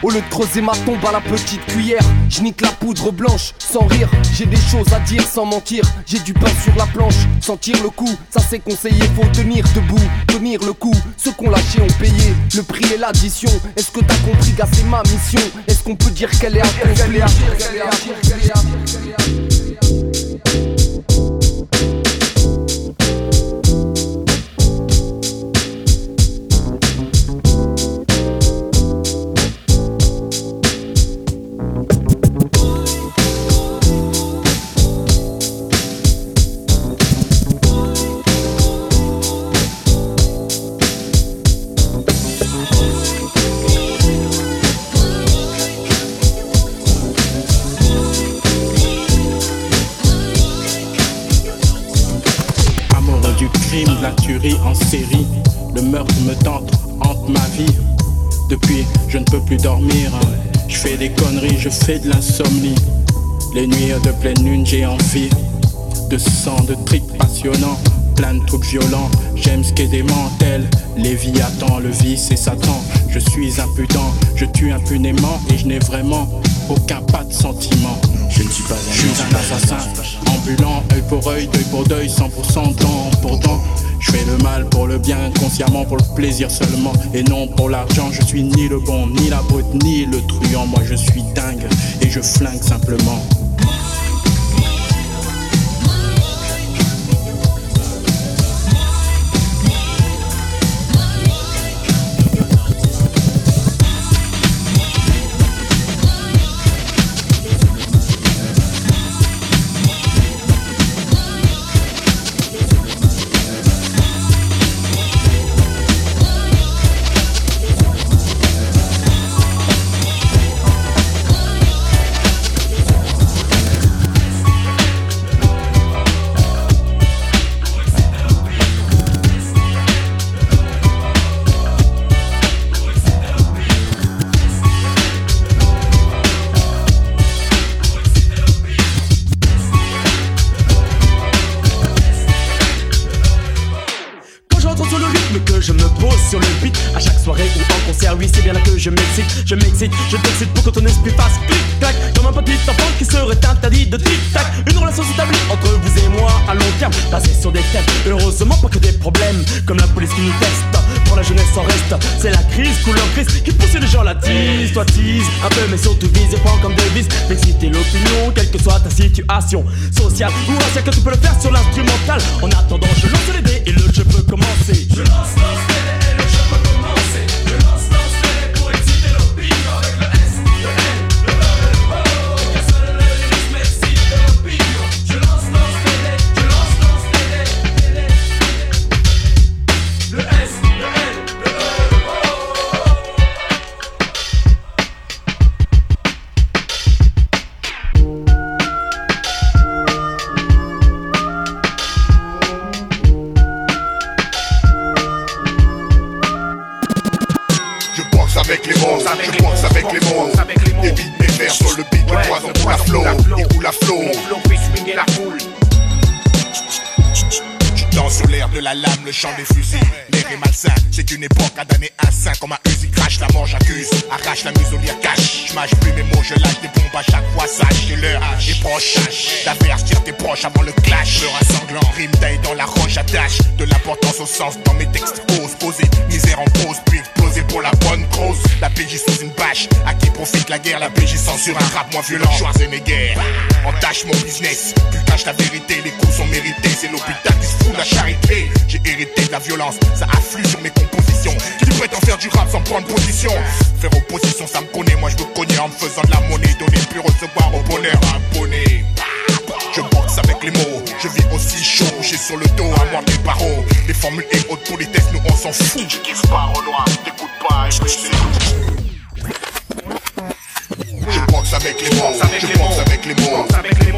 Au lieu de creuser ma tombe à la petite cuillère, je nique la poudre blanche sans rire. J'ai des choses à dire sans mentir, j'ai du pain sur la planche. Sentir le coup, ça c'est conseillé, faut tenir debout, tenir le coup. Ceux qu'on lâché ont payé, le prix et l'addition. Est-ce que t'as compris gars, c'est ma mission? Est-ce qu'on peut dire qu'elle est à la tuerie en série, le meurtre me tente, hante ma vie. Depuis, je ne peux plus dormir, je fais des conneries, je fais de l'insomnie. Les nuits de pleine lune, j'ai envie de sang, de tripes passionnants, plein de trucs violents. J'aime ce qui est dément, tel Léviathan, le vice et Satan. Je suis impudent, je tue impunément et je n'ai vraiment aucun pas de sentiment. Je ne suis pas un, suis un assassin, ambulant, œil pour œil, deuil pour deuil, cent pour cent dent pour dent. Je fais le mal pour le bien, consciemment, pour le plaisir seulement, et non pour l'argent. Je suis ni le bon, ni la brute, ni le truand. Moi je suis dingue, et je flingue simplement. Je m'excite, je m'excite, je t'excite pour que ton esprit fasse clic-clac, comme un petit enfant qui serait interdit de tic-tac. Une relation s'établit entre vous et moi à long terme, basée sur des thèmes, heureusement pas que des problèmes, comme la police qui nous teste, pour la jeunesse en reste. C'est la crise, couleur crise, qui pousse les gens à la tise. Toi tise, un peu mais surtout vise et prends comme devise, d'exciter l'opinion, quelle que soit ta situation sociale ou raciale, que tu peux le faire sur l'instrumental. En attendant je lance les dés et le jeu peut commencer. Je lance, lance les dés et le jeu peut commencer. Je lance, lance le champ des fusils, l'air est malsain. C'est une époque à damner à saint. Comme un usine crache, la mort j'accuse. Arrache la muselière, cache. Je mâche plus mes mots, je lâche des bombes à chaque fois. Sache, j'ai l'heure, les proches. D'avertir tes proches avant le clash. Peur à sanglant, rime taille dans la roche, attache. De l'importance au sens dans mes textes. Pose, poser, misère en pause, puis poser pour la bonne cause. La P J sous une bâche, à qui profite la guerre. La P J censure un rap moins violent. Schwarzenegger, entache mon business. Tu caches la vérité, les coups sont mérités. C'est l'hôpital qui se fout de la charité. J'ai hérité de la violence, ça afflue sur mes compositions. Tu prétends faire du rap sans prendre position. Faire opposition, ça me connaît, moi je me connais. En me faisant de la monnaie, donner puis recevoir au bonheur abonné. Je boxe avec les mots, je vis aussi chaud. J'ai sur le dos à mordre les barreaux. Les formules et autres pour les tests, nous on s'en fout. Je kiffe pas au loin, t'écoutes pas, je Je boxe avec les mots, je boxe avec les mots.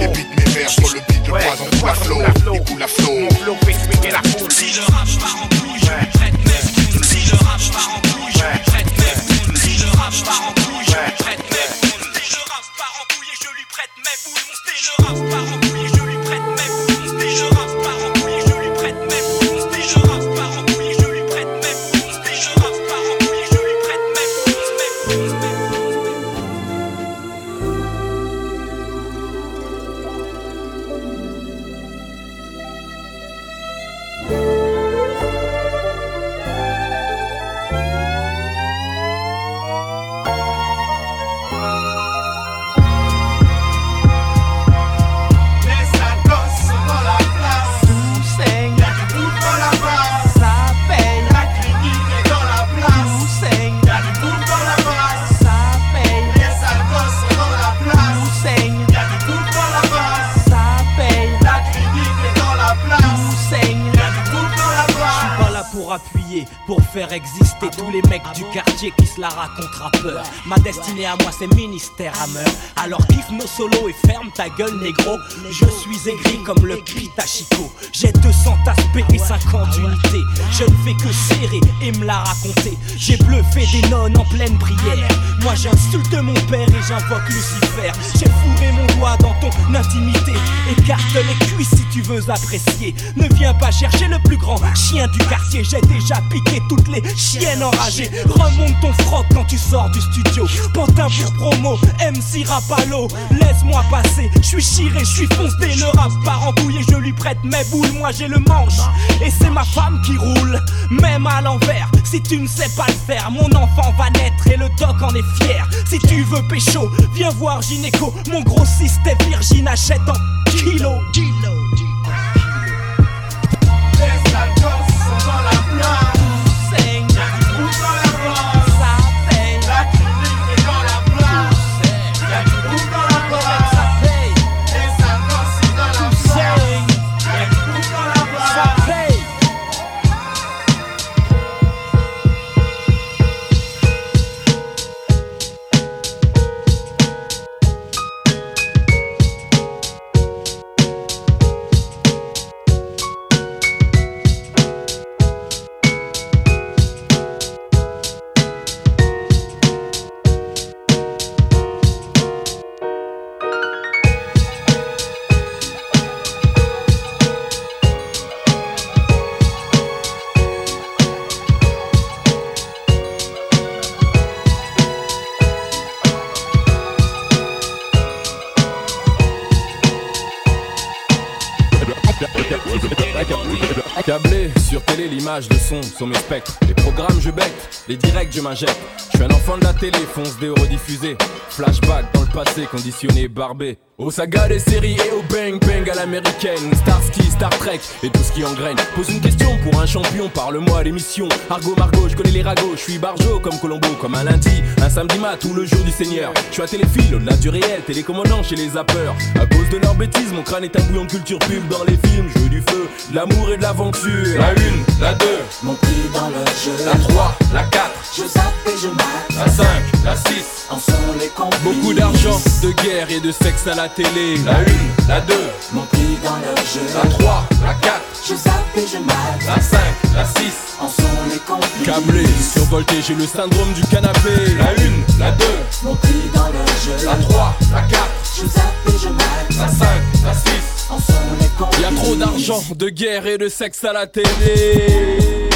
Les beats, mes vers sur le beat, je croise en tout la flow. Il coule la flow, la foule. Si je rappe, je pars en couille, je lui traite mes poules. Si je rappe, je pars en couille, je lui traite mes poules. Si je rappe, je pars en couille, je lui traite mes poules. Si je rappe, je pars en couille et je lui prête mes boules. Mon style, je rappe, je pars en couille et je lui prête mes boules. Mon style, je rappe, je pars en couille et je lui prête mes boules. Mon style, je rappe, je pars en couille et je lui prête mes boules. Mon style, je rappe, je pars en couille et je lui prête mes boules. pour appuyer, pour faire exister tous les mecs du quartier qui se la racontent à peur. Ma destinée à moi c'est ministère à meurtre. Alors kiffe nos solos et ferme ta gueule négro. Je suis aigri comme le Pitachico. J'ai deux cents aspects et cinquante unités. Je ne fais que serrer et me la raconter. J'ai bluffé des nonnes en pleine prière. Moi j'insulte mon père et j'invoque Lucifer. J'ai fourré mon doigt dans ton intimité. Écarte les cuisses si tu veux apprécier. Ne viens pas chercher le plus grand chien du quartier. J'ai déjà piqué toutes les chiennes enragées. Remonte ton froc quand tu sors du studio. Pantin pour promo, M C Rapalo. Laisse-moi passer, je suis chiré, je suis foncé. Le rap part en couille et je lui prête mes boules. Moi j'ai le manche et c'est ma femme qui roule. Même à l'envers, si tu ne sais pas le faire, mon enfant va naître et le doc en est fier. Si tu veux pécho, viens voir gynéco. Mon grossiste est Virgin, achète en kilo. Les alcools sont dans la place. Saigne, y'a du bout dans la place. Ça paye. La clinique est dans la place. Y'a du bout dans la place. Ça paye. Les alcools sont dans la place. Y'a du bout dans la place. Ça câblé, sur télé, l'image, le son sont mes spectres. Les programmes je becte, les directs je m'injecte. Je suis un enfant de la télé, fonce des rediffusés. Flashback dans le passé, conditionné, barbé. Au saga des séries et au bang bang à l'américaine. Starsky, Star Trek et tout ce qui engraine. Pose une question pour un champion, parle-moi d'émission. Argo Margot, je connais les ragots, je suis barjo comme Colombo. Comme un lundi, un samedi mat ou le jour du Seigneur. Je suis à téléphile, au-delà du réel, télécommandant chez les zappeurs. À cause de leur bêtise, mon crâne est un bouillon de culture pub. Dans les films, je veux du feu, de l'amour et de l'aventure. La une, la deux, mon prix dans le jeu. La trois, la quatre, je zappe et je mate. La cinq, la six, en sont les complices. Beaucoup d'argent, de guerre et de sexe à la télé. La une, la deux, mon prix dans le jeu. La trois, la quatre, je zappe et je mate. La cinq, la six, en sont les complices. Câblé, survolté, j'ai le syndrome du canapé. La une, la deux, mon prix dans le jeu. La trois, la quatre, je zappe et je mate. La cinq, la six, en sont les complices. Y'a trop d'argent, de guerre et de sexe à la télé.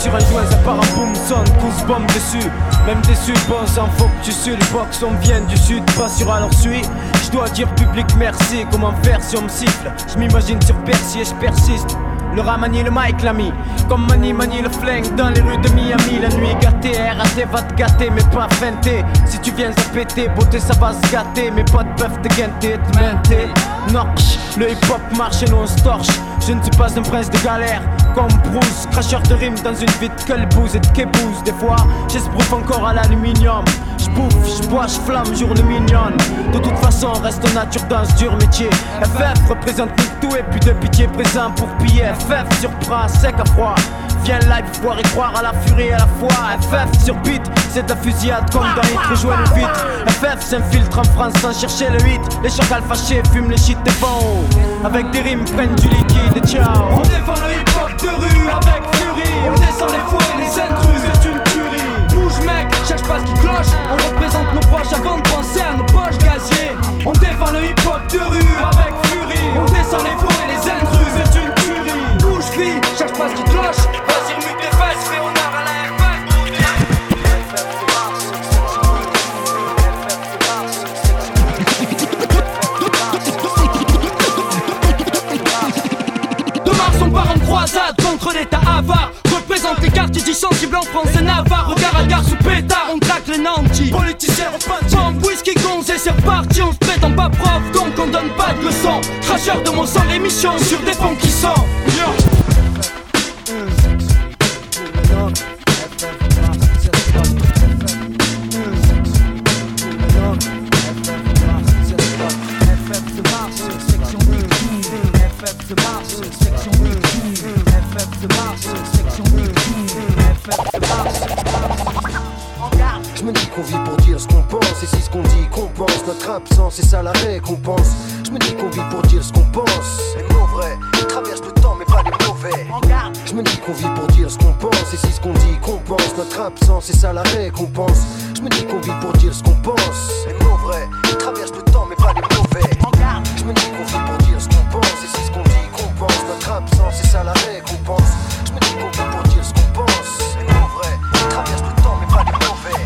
Sur un joint, ça part en boom, sonne, pousse, bombe dessus. Même déçu, bon sang, faut que tu sues. Les box, on vient du sud, pas sur à leur suite. Je dois dire public merci, comment faire si on me siffle. Je m'imagine sur Percy et je persiste. Le rat manie le mic, l'ami. Comme Mani manie le flingue dans les rues de Miami. La nuit gâtée, R A T va te gâter, mais pas feinter. Si tu viens à péter, beauté ça va se gâter. Mes potes peuvent te guinter, te menter. Norch, le hip hop marche et nous on se torche. Je ne suis pas un prince de galère comme Bruce, cracheur de rimes dans une vie de colbouse et de kébouse. Des fois, j'esprouve encore à l'aluminium. J'bouffe, j'bois, j'flamme, journée mignonne. De toute façon, reste nature dans ce dur métier. F F représente tout et plus de pitié présent pour piller. F F surprend, sec à froid. Viens live, voir et croire à la furie et à la foi. F F sur beat, c'est de la fusillade comme dans Hit, rejoins le vide. F F s'infiltre en France sans chercher le hit. Les chacals fâchés fument les shit des bons. Avec des rimes, prennent du liquide et ciao. On défend le hip-hop de rue avec furie. On descend les fouets, les intrus, c'est une tuerie. Bouge mec, cherche pas ce qui cloche. On représente nos proches avant de penser à nos poches gaziers. On défend le hip-hop de rue avec furie. On descend les fouets, les intrus, c'est une tuerie. Bouge fille, cherche pas ce qui cloche. Vas-y. croisade contre l'état avare. Représente les quartiers sensibles en France, c'est Navarre. Regard à gare sous pétard, on claque les nantis. Politiciens au pâtis, en whisky gonzé, c'est reparti. On se prétend pas prof, donc on donne pas de leçons. Cracheur de mon sang, émission sur des ponts qui sont absence, c'est ça la récompense. Je me dis qu'on vit pour dire ce qu'on pense. Les pauvres, ils traversent le temps mais pas les mauvais. Je me dis qu'on vit pour dire ce qu'on pense. Et si ce qu'on dit qu'on pense, notre absence, c'est ça la récompense. Je me dis qu'on vit pour dire ce qu'on pense. Les pauvres, ils traversent le temps mais pas les mauvais. Je me dis qu'on vit pour dire ce qu'on pense. Et si ce qu'on dit qu'on pense, notre absence, c'est ça la récompense. Je me dis qu'on vit pour dire ce qu'on pense. Les pauvres, ils traversent le temps mais pas les mauvais.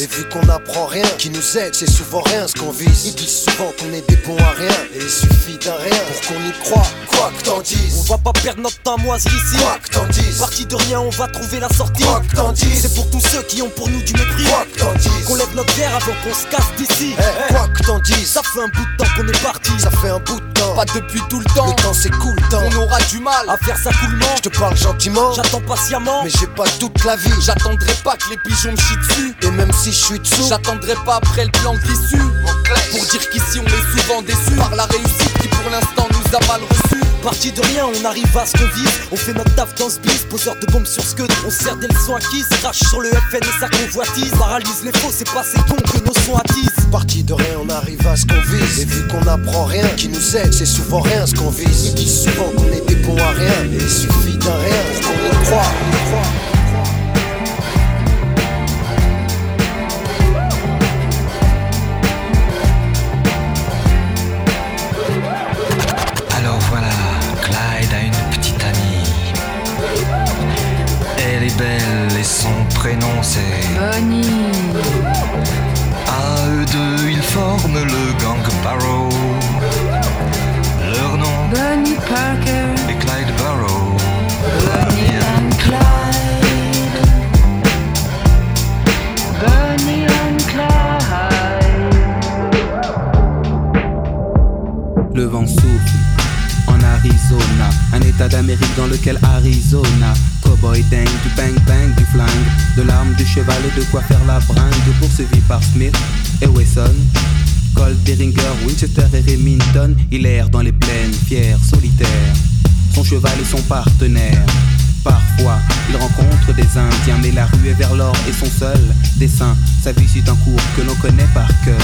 Et vu qu'on apprend rien, qui nous aide, c'est souvent rien ce qu'on vise. Ils disent souvent qu'on est des bons à rien, et il suffit d'un rien pour qu'on y croit. Quoi que t'en dises, on va pas perdre notre temps à moisir ici. Quoi que t'en dises, parti de rien, on va trouver la sortie. Quoi que t'en dises, c'est pour tous ceux qui ont pour nous du mépris. Quoi que t'en dises, qu'on lève notre verre avant qu'on se casse d'ici. Hey, hey. Quoi que t'en dises, ça fait un bout de temps qu'on est parti. Ça fait un bout de temps, pas depuis tout le temps. Le temps s'écoule tant, on aura du mal à faire ça coolement. Je te parle gentiment, j'attends patiemment, mais j'ai pas toute la vie. J'attendrai pas que les pigeons me chient dessus. Et même si je suis dessous, j'attendrai pas après le plan de l'issue. Pour dire qu'ici on est souvent déçus par la réussite qui pour l'instant nous a mal reçus. Parti de rien, on arrive à ce qu'on vise. On fait notre taf dans ce bif, poseur de bombes sur Scud. On sert des leçons acquises, crache sur le F N et sa convoitise. Paralyse les faux, c'est pas ces cons que nos sons attisent. Parti de rien, on arrive à ce qu'on vise. Et vu qu'on apprend rien, qui nous aide, c'est souvent rien ce qu'on vise. Ils disent souvent qu'on est des bons à rien, et il suffit d'un rien pour qu'on y croit. Elle est belle et son prénom c'est Bonnie. À eux deux ils forment le gang Barrow. Leur nom Bonnie Parker et Clyde Barrow. Bonnie and Clyde. Bonnie and Clyde. Le vent souffle en Arizona, un état d'Amérique dans lequel Arizona. Cowboy dingue, du bang bang, du flingue, de l'arme, du cheval et de quoi faire la bringue. Poursuivi par Smith et Wesson, Colt, Beringer, Winchester et Remington. Il erre dans les plaines, fier, solitaire, son cheval et son partenaire. Parfois, il rencontre des Indiens, mais la rue est vers l'or et son seul dessein. Sa vie suit un cours que l'on connaît par cœur,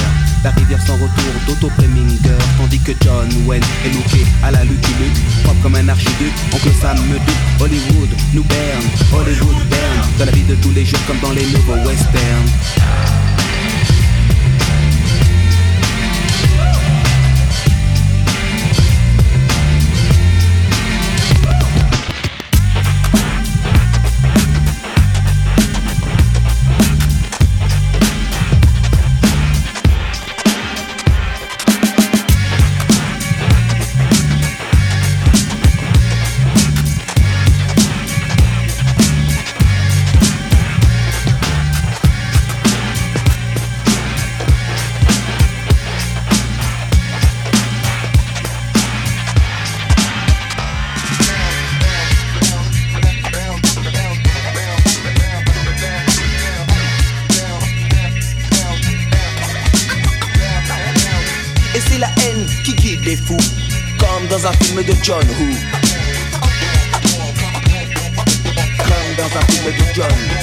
la rivière sans retour d'Otto Preminger. Tandis que John Wayne est looké à la Lucky Luke, propre comme un archiduc, oncle Sam me doute. Hollywood nous berne, Hollywood berne, dans la vie de tous les jours comme dans les nouveaux westerns. Et c'est la haine qui guide les fous, comme dans un film de John Woo. Comme dans un film de John Woo.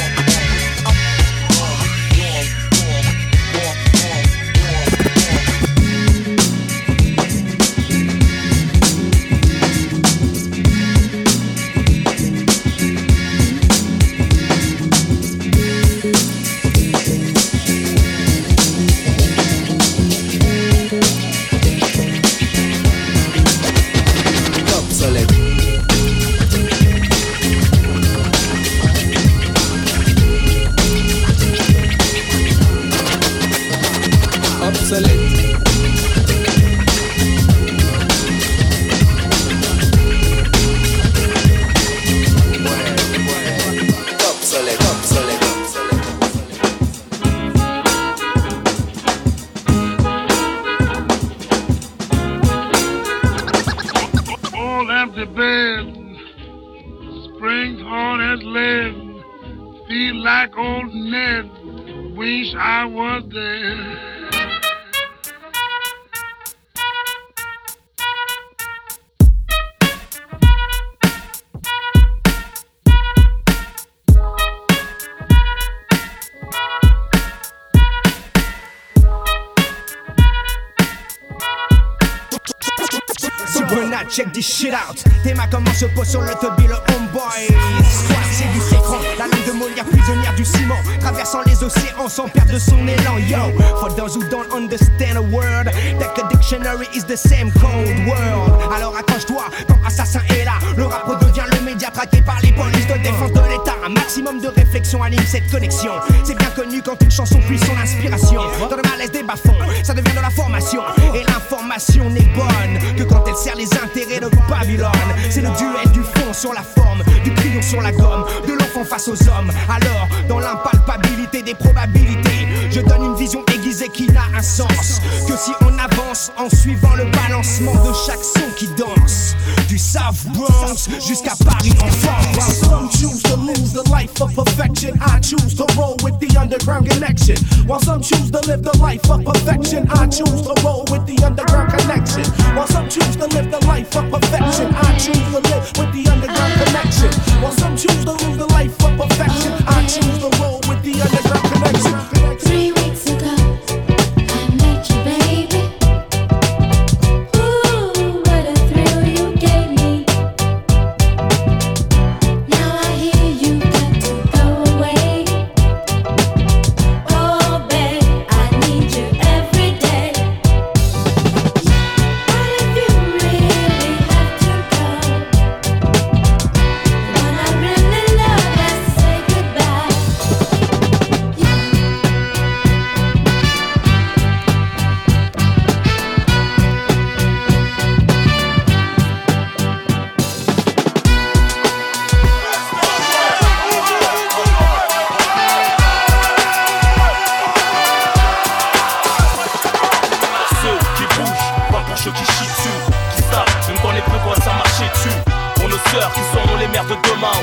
Check this shit out. Théma commence se pose sur l'autobus, le homeboy. Soit c'est du sécran, la langue de Molière prisonnière du ciment, traversant les océans sans perdre de son élan. Yo, for those who don't understand a word, take a dictionary is the same cold world. Alors accroche-toi, ton assassin est là. Le rap redevient le média traqué par les polices de défense de l'État. Un maximum de réflexion anime cette connexion. C'est bien connu quand une chanson puise son inspiration. Dans le malaise des bas-fonds, ça devient de la formation. Et l'information n'est bonne que quand elle sert les intérêts de Babylone. C'est le duel du fond sur la forme, du crayon sur la gomme, de l'enfant face aux hommes. Alors, dans l'impalpabilité des probabilités, je donne une vision aiguisée qui n'a un sens que si on avance en suivant le balancement de chaque son qui danse, du South Bronx jusqu'à Paris en France. While some choose to lose the life of perfection, I choose to roll with the underground connection. While some choose to live the life of perfection, I choose to roll with the underground connection. While some choose to live the life for perfection, I choose to live with the underground connection. While some choose to lose the life for perfection, I choose to roll with the underground connection. Three weeks ago, I met you, baby. Ooh, what a thrill you gave me. Now I hear you got to go away. Oh, babe, I need you every day.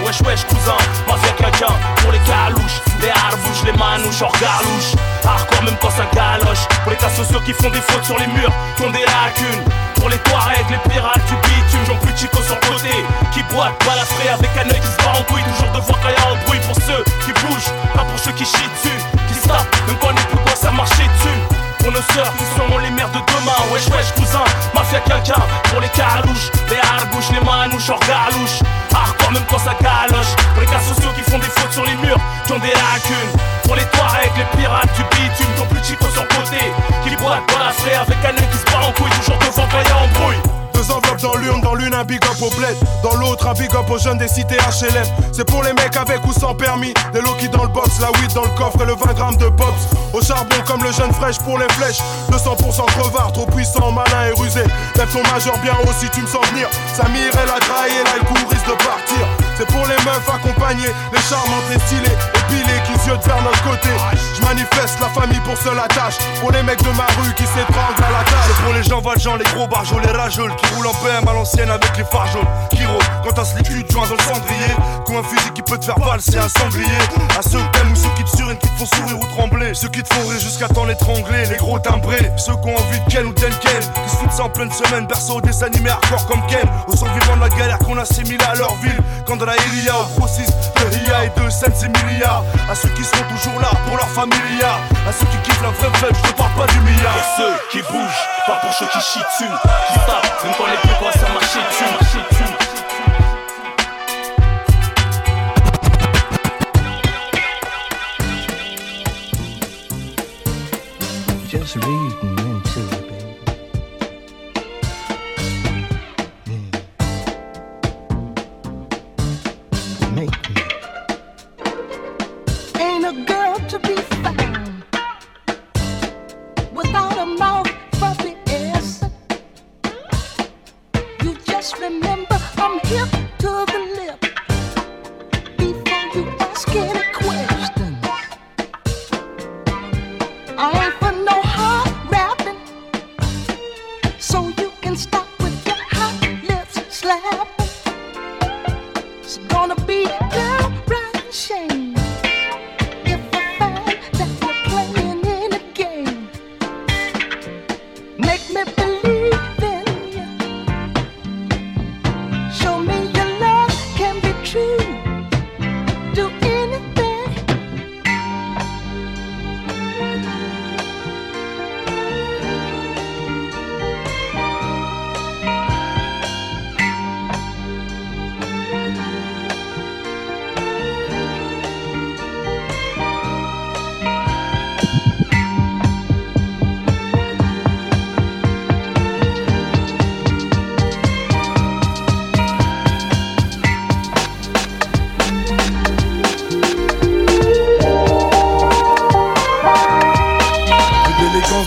Wesh wesh cousin, mafia quelqu'un pour les calouches, les harbouches, les manouches, hors garlouches. Hardcore même quand ça galoche, pour les tas sociaux qui font des fautes sur les murs, qui ont des lacunes. Pour les Touaregs, les pirates du bitume, j'en plus Chico sur le côté, qui boite, balafré avec un œil qui se barre en couille. Toujours devoir qu'il y a un bruit pour ceux qui bougent, pas pour ceux qui chient dessus, qui se tapent, même quand on est plus quoi ça marchait dessus. Pour nos sœurs, nous serons les mères de demain. Wesh wesh cousin, mafia quelqu'un pour les calouches, les harbouches, les manouches, hors galouches. Hardcore même quand ça galoche, pour les cas sociaux qui font des fautes sur les murs, qui ont des lacunes. Pour les Touaregs, les pirates du bitume, qui ont plus de chico sur côté, qui boitent dans la frère avec un nez qui se barre en couille, toujours devant quand y'a embrouille. Deux enveloppes dans l'une, dans l'une un big up au bled, dans l'autre un big up aux jeunes des cités H L M. C'est pour les mecs avec ou sans permis, les loquis dans le box, la weed dans le coffre et le vingt grammes de pops. Au charbon comme le jeune fraîche pour les flèches, deux cents pour cent crevard, trop puissant, malin et rusé. Lève ton majeur bien haut si tu me sens venir, Samir elle a trahi et là ils courent, risque de partir. C'est pour les meufs accompagnées, les charmantes, les stylées, épilées, qui se jetent vers notre côté. Je manifeste la famille pour seule attache, pour les mecs de ma rue qui s'étranglent à la tâche. C'est pour les gens valjean, les gros barjols, les rageuls, qui roulent en P M à l'ancienne avec les phares jaunes, qui rôlent quand t'as slip, tu joins dans le cendrier, comme un fusil qui peut te faire valser un sanglier. À ceux que t'aimes ou ceux qui te surinent, qui te font sourire ou trembler, ceux qui te font rire jusqu'à temps l'étrangler, les gros timbrés, ceux qui ont envie de Ken ou Tenken, qui se foutent ça en pleine semaine, berceau des animés hardcore comme Ken, aux survivants de la galère qu'on assimile à leur ville. Quand de la Ilia au Pro six, de I A et de Sense et Milia, à ceux qui seront toujours là pour leur familia, à ceux qui kiffent la vraie fête, je te parle pas du milliard. Et ceux qui bougent, pas pour ceux qui chient dessus, qui tapent, même quand les plus gros ça marche dessus. Just reading into it, baby. Mm. Make me. Ain't a girl to be found without a mouth for the ass. You just remember I'm hip to the lip before you ask any questions. I ain't for no hard rapping, so you can stop with your hot lips slapping. It's gonna be a downright shame if I find that you're playing in a game. Make me believe in you, show me your love can be true. Do anything.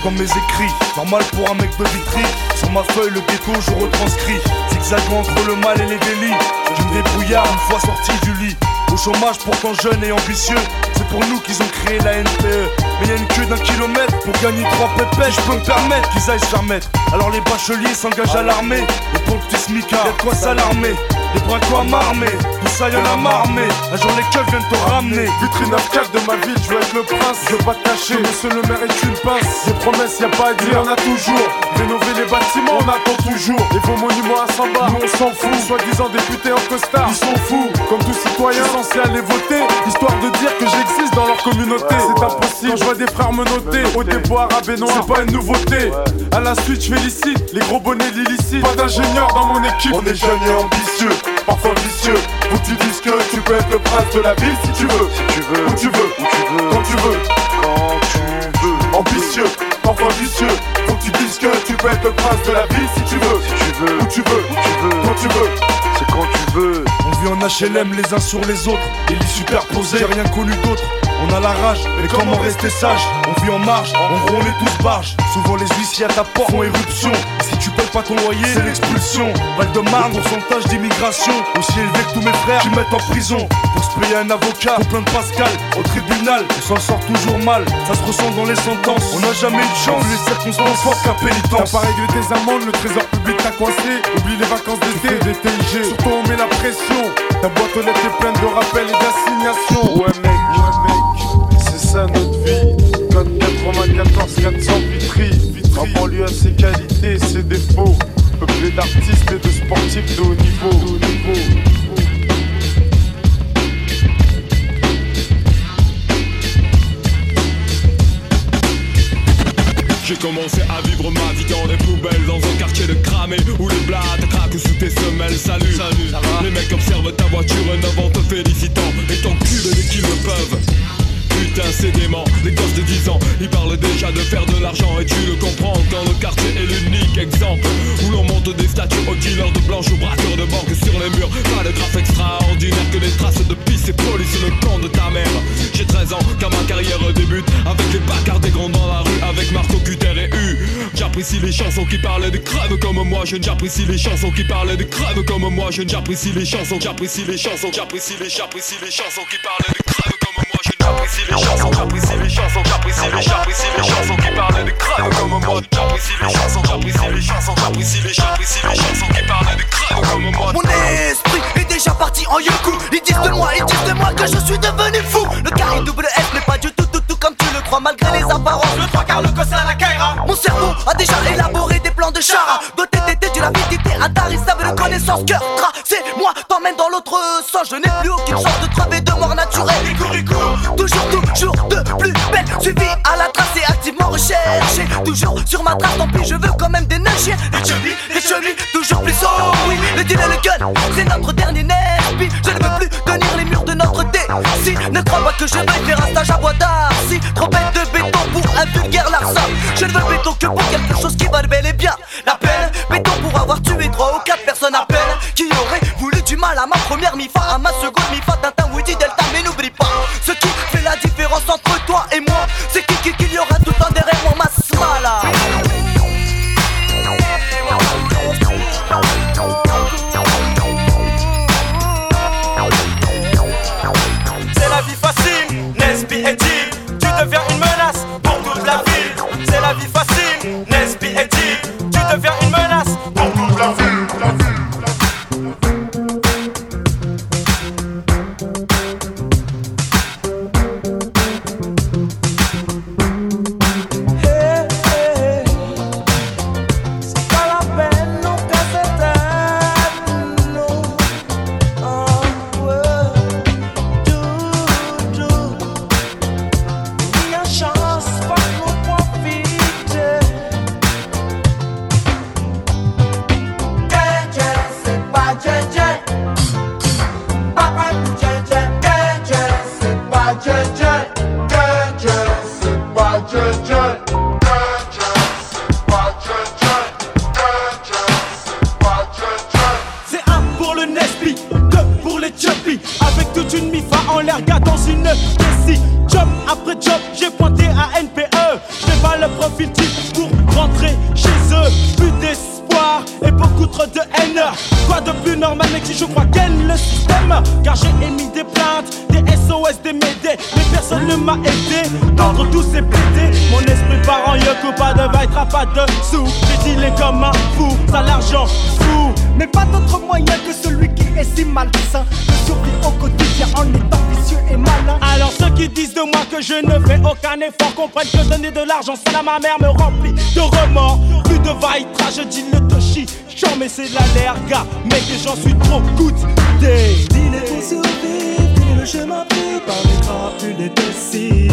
Dans mes écrits, normal pour un mec de vitrine. Sur ma feuille le ghetto je retranscris, zigzagant entre le mal et les délits. Je me débrouillard une fois sorti du lit. Au chômage pourtant jeune et ambitieux, c'est pour nous qu'ils ont créé la N P E. Mais y'a une queue d'un kilomètre pour gagner trois pépés. Je peux me permettre qu'ils aillent se faire mettre. Alors les bacheliers s'engagent à l'armée, et pour le petit smicard, y'a de quoi s'alarmer. Les bras quoi m'armer, tout ça y'en a marmé. Un jour les keufs viennent te ramener. Vitrine neuf quatre de ma ville, je veux être le prince. Je veux pas te cacher, monsieur le maire est une pince. Des promesses y'a pas à dire, y'en a toujours. Rénover les bâtiments, on attend toujours. Et vos monuments à cent bars, nous on s'en fout. Soi-disant députés en costard, ils sont fous. Comme tout citoyen, censé aller voter, histoire de dire que j'existe dans leur communauté. C'est impossible, quand je vois des frères me noter au déboire à Bénoir, c'est pas une nouveauté. À la suite je félicite les gros bonnets d'illicite. Pas d'ingénieur dans mon équipe, on est jeunes et ambitieux, parfois vicieux. Où tu dises que tu peux être le prince de la ville si tu veux, si tu veux, où tu veux, où tu veux, quand tu veux, quand tu veux. Ambitieux, parfois vicieux. Faut que tu dises que tu peux être le prince de la ville si tu veux, si tu veux, où tu veux, où tu veux, quand tu veux. C'est quand tu veux. On vit en H L M les uns sur les autres, et les superposés, j'ai rien connu d'autre. On a la rage, mais comment rester sage? On vit en marge, en gros on est tous barges. Souvent les huissiers à ta porte font éruption. Si tu payes pas ton loyer, c'est l'expulsion. Val-de-Marne, le pourcentage d'immigration aussi élevé que tous mes frères qui mettent en prison. Pour se payer un avocat, pour plein de Pascal, au tribunal, on s'en sort toujours mal. Ça se ressent dans les sentences, on n'a jamais eu de chance. Les circonstances fortes qu'à pénitence. T'as pas réglé tes amendes, le trésor public t'a coincé. Oublie les vacances d'été, des T I G. Surtout on met la pression, ta boîte aux lettres est pleine de rappels et d'assignations. Ouais mec, ouais mec. À notre vie, code quatre-vingt-quatorze quatre cents Vitry, Vitry. En banlieue à ses qualités et ses défauts, peuplé d'artistes et de sportifs de haut niveau, de haut niveau. J'ai commencé à vivre ma vie dans les poubelles, dans un quartier de cramé où les blattes craquent sous tes semelles. Salut, salut, ça va. Les mecs observent ta voiture neuve en te félicitant et t'enculent dès qu'ils le peuvent. Putain c'est dément, les gosses de dix ans, ils parlent déjà de faire de l'argent. Et tu le comprends quand le quartier est l'unique exemple où l'on monte des statues aux dealers de blanche, aux braqueurs de banque sur les murs. Pas de graphe extraordinaire que des traces de pisse et police le camp de ta mère. J'ai treize ans quand ma carrière débute, avec les bacards des grands dans la rue, avec marteau, cutter et U. J'ai appris j'apprécie les chansons qui parlent de crève comme moi. Je n'apprécie les chansons qui parlent de crève comme moi. Je n'apprécie les chansons, j'apprécie les chansons, j'apprécie les j'apprécie les chansons qui parlent de crève comme moi. Je n'apprécie les chansons, j'apprécie les chansons, j'apprécie les j'apprécie les chansons qui parlent de crève comme moi. J'apprécie les chansons, j'apprécie les chansons, j'apprécie les j'apprécie les chansons qui parlent de crève comme moi. Mon esprit est déjà parti en yoku. Ils disent de moi, ils disent de moi que je suis devenu fou. Le carré double S n'est pas du tout tout tout comme tu le crois malgré les apparences. Le trois quarts le gosse à la caïra. Mon cerveau a déjà élaboré des plans de chara. Doté d'été d'une avidité intarissable de connaissance. Cœur tracé, moi t'emmène dans l'autre sens. Je n'ai plus aucune chance de crever de mort naturelle. Toujours, toujours de plus belle. Suivi à la trace et activement recherché. Toujours sur ma trace, tant pis je veux quand même des neufs chiens. Les chevilles, les chevilles, toujours plus oh oui. Le deal et le gun, c'est notre dernier nerf. Je ne veux plus tenir les murs de notre dé. Si, ne crois pas que je vais faire un stage à bois d'arcy. Trop bête de béton pour un vulgaire larcin. Je ne veux béton que pour quelque chose qui va bel et bien la peine. Béton pour avoir tué trois ou quatre personnes à peine. Qui aurait voulu du mal à ma première mi-fa, à ma seconde mi-fa, Tintin, Woody, Delta. Mais n'oublie pas, ce qui fait la différence entre toi et moi, c'est qu'il qui, qui, y aura tout un derrière moi, ma smala. C'est la vie facile, Nesby et Jill. Tu deviens une menace pour toute la ville. C'est la vie facile, Nesby et Jill. Tu deviens une menace pour toute la ville, la ville. C'est là ma mère me remplit de remords. Plus de vaitra, je dis le toshi. J'en mets c'est de la lerga, mec et j'en suis trop goûté. Dîner pour survivre, dis le chemin pris par les crapules et décides.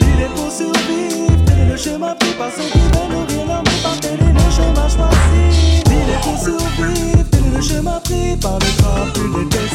Dîner pour survivre, dis le chemin pris par ceux qui veulent nourrir l'homme et par tel est le chemin choisi. Dîner pour survivre, dis le chemin pris par les crapules et décides.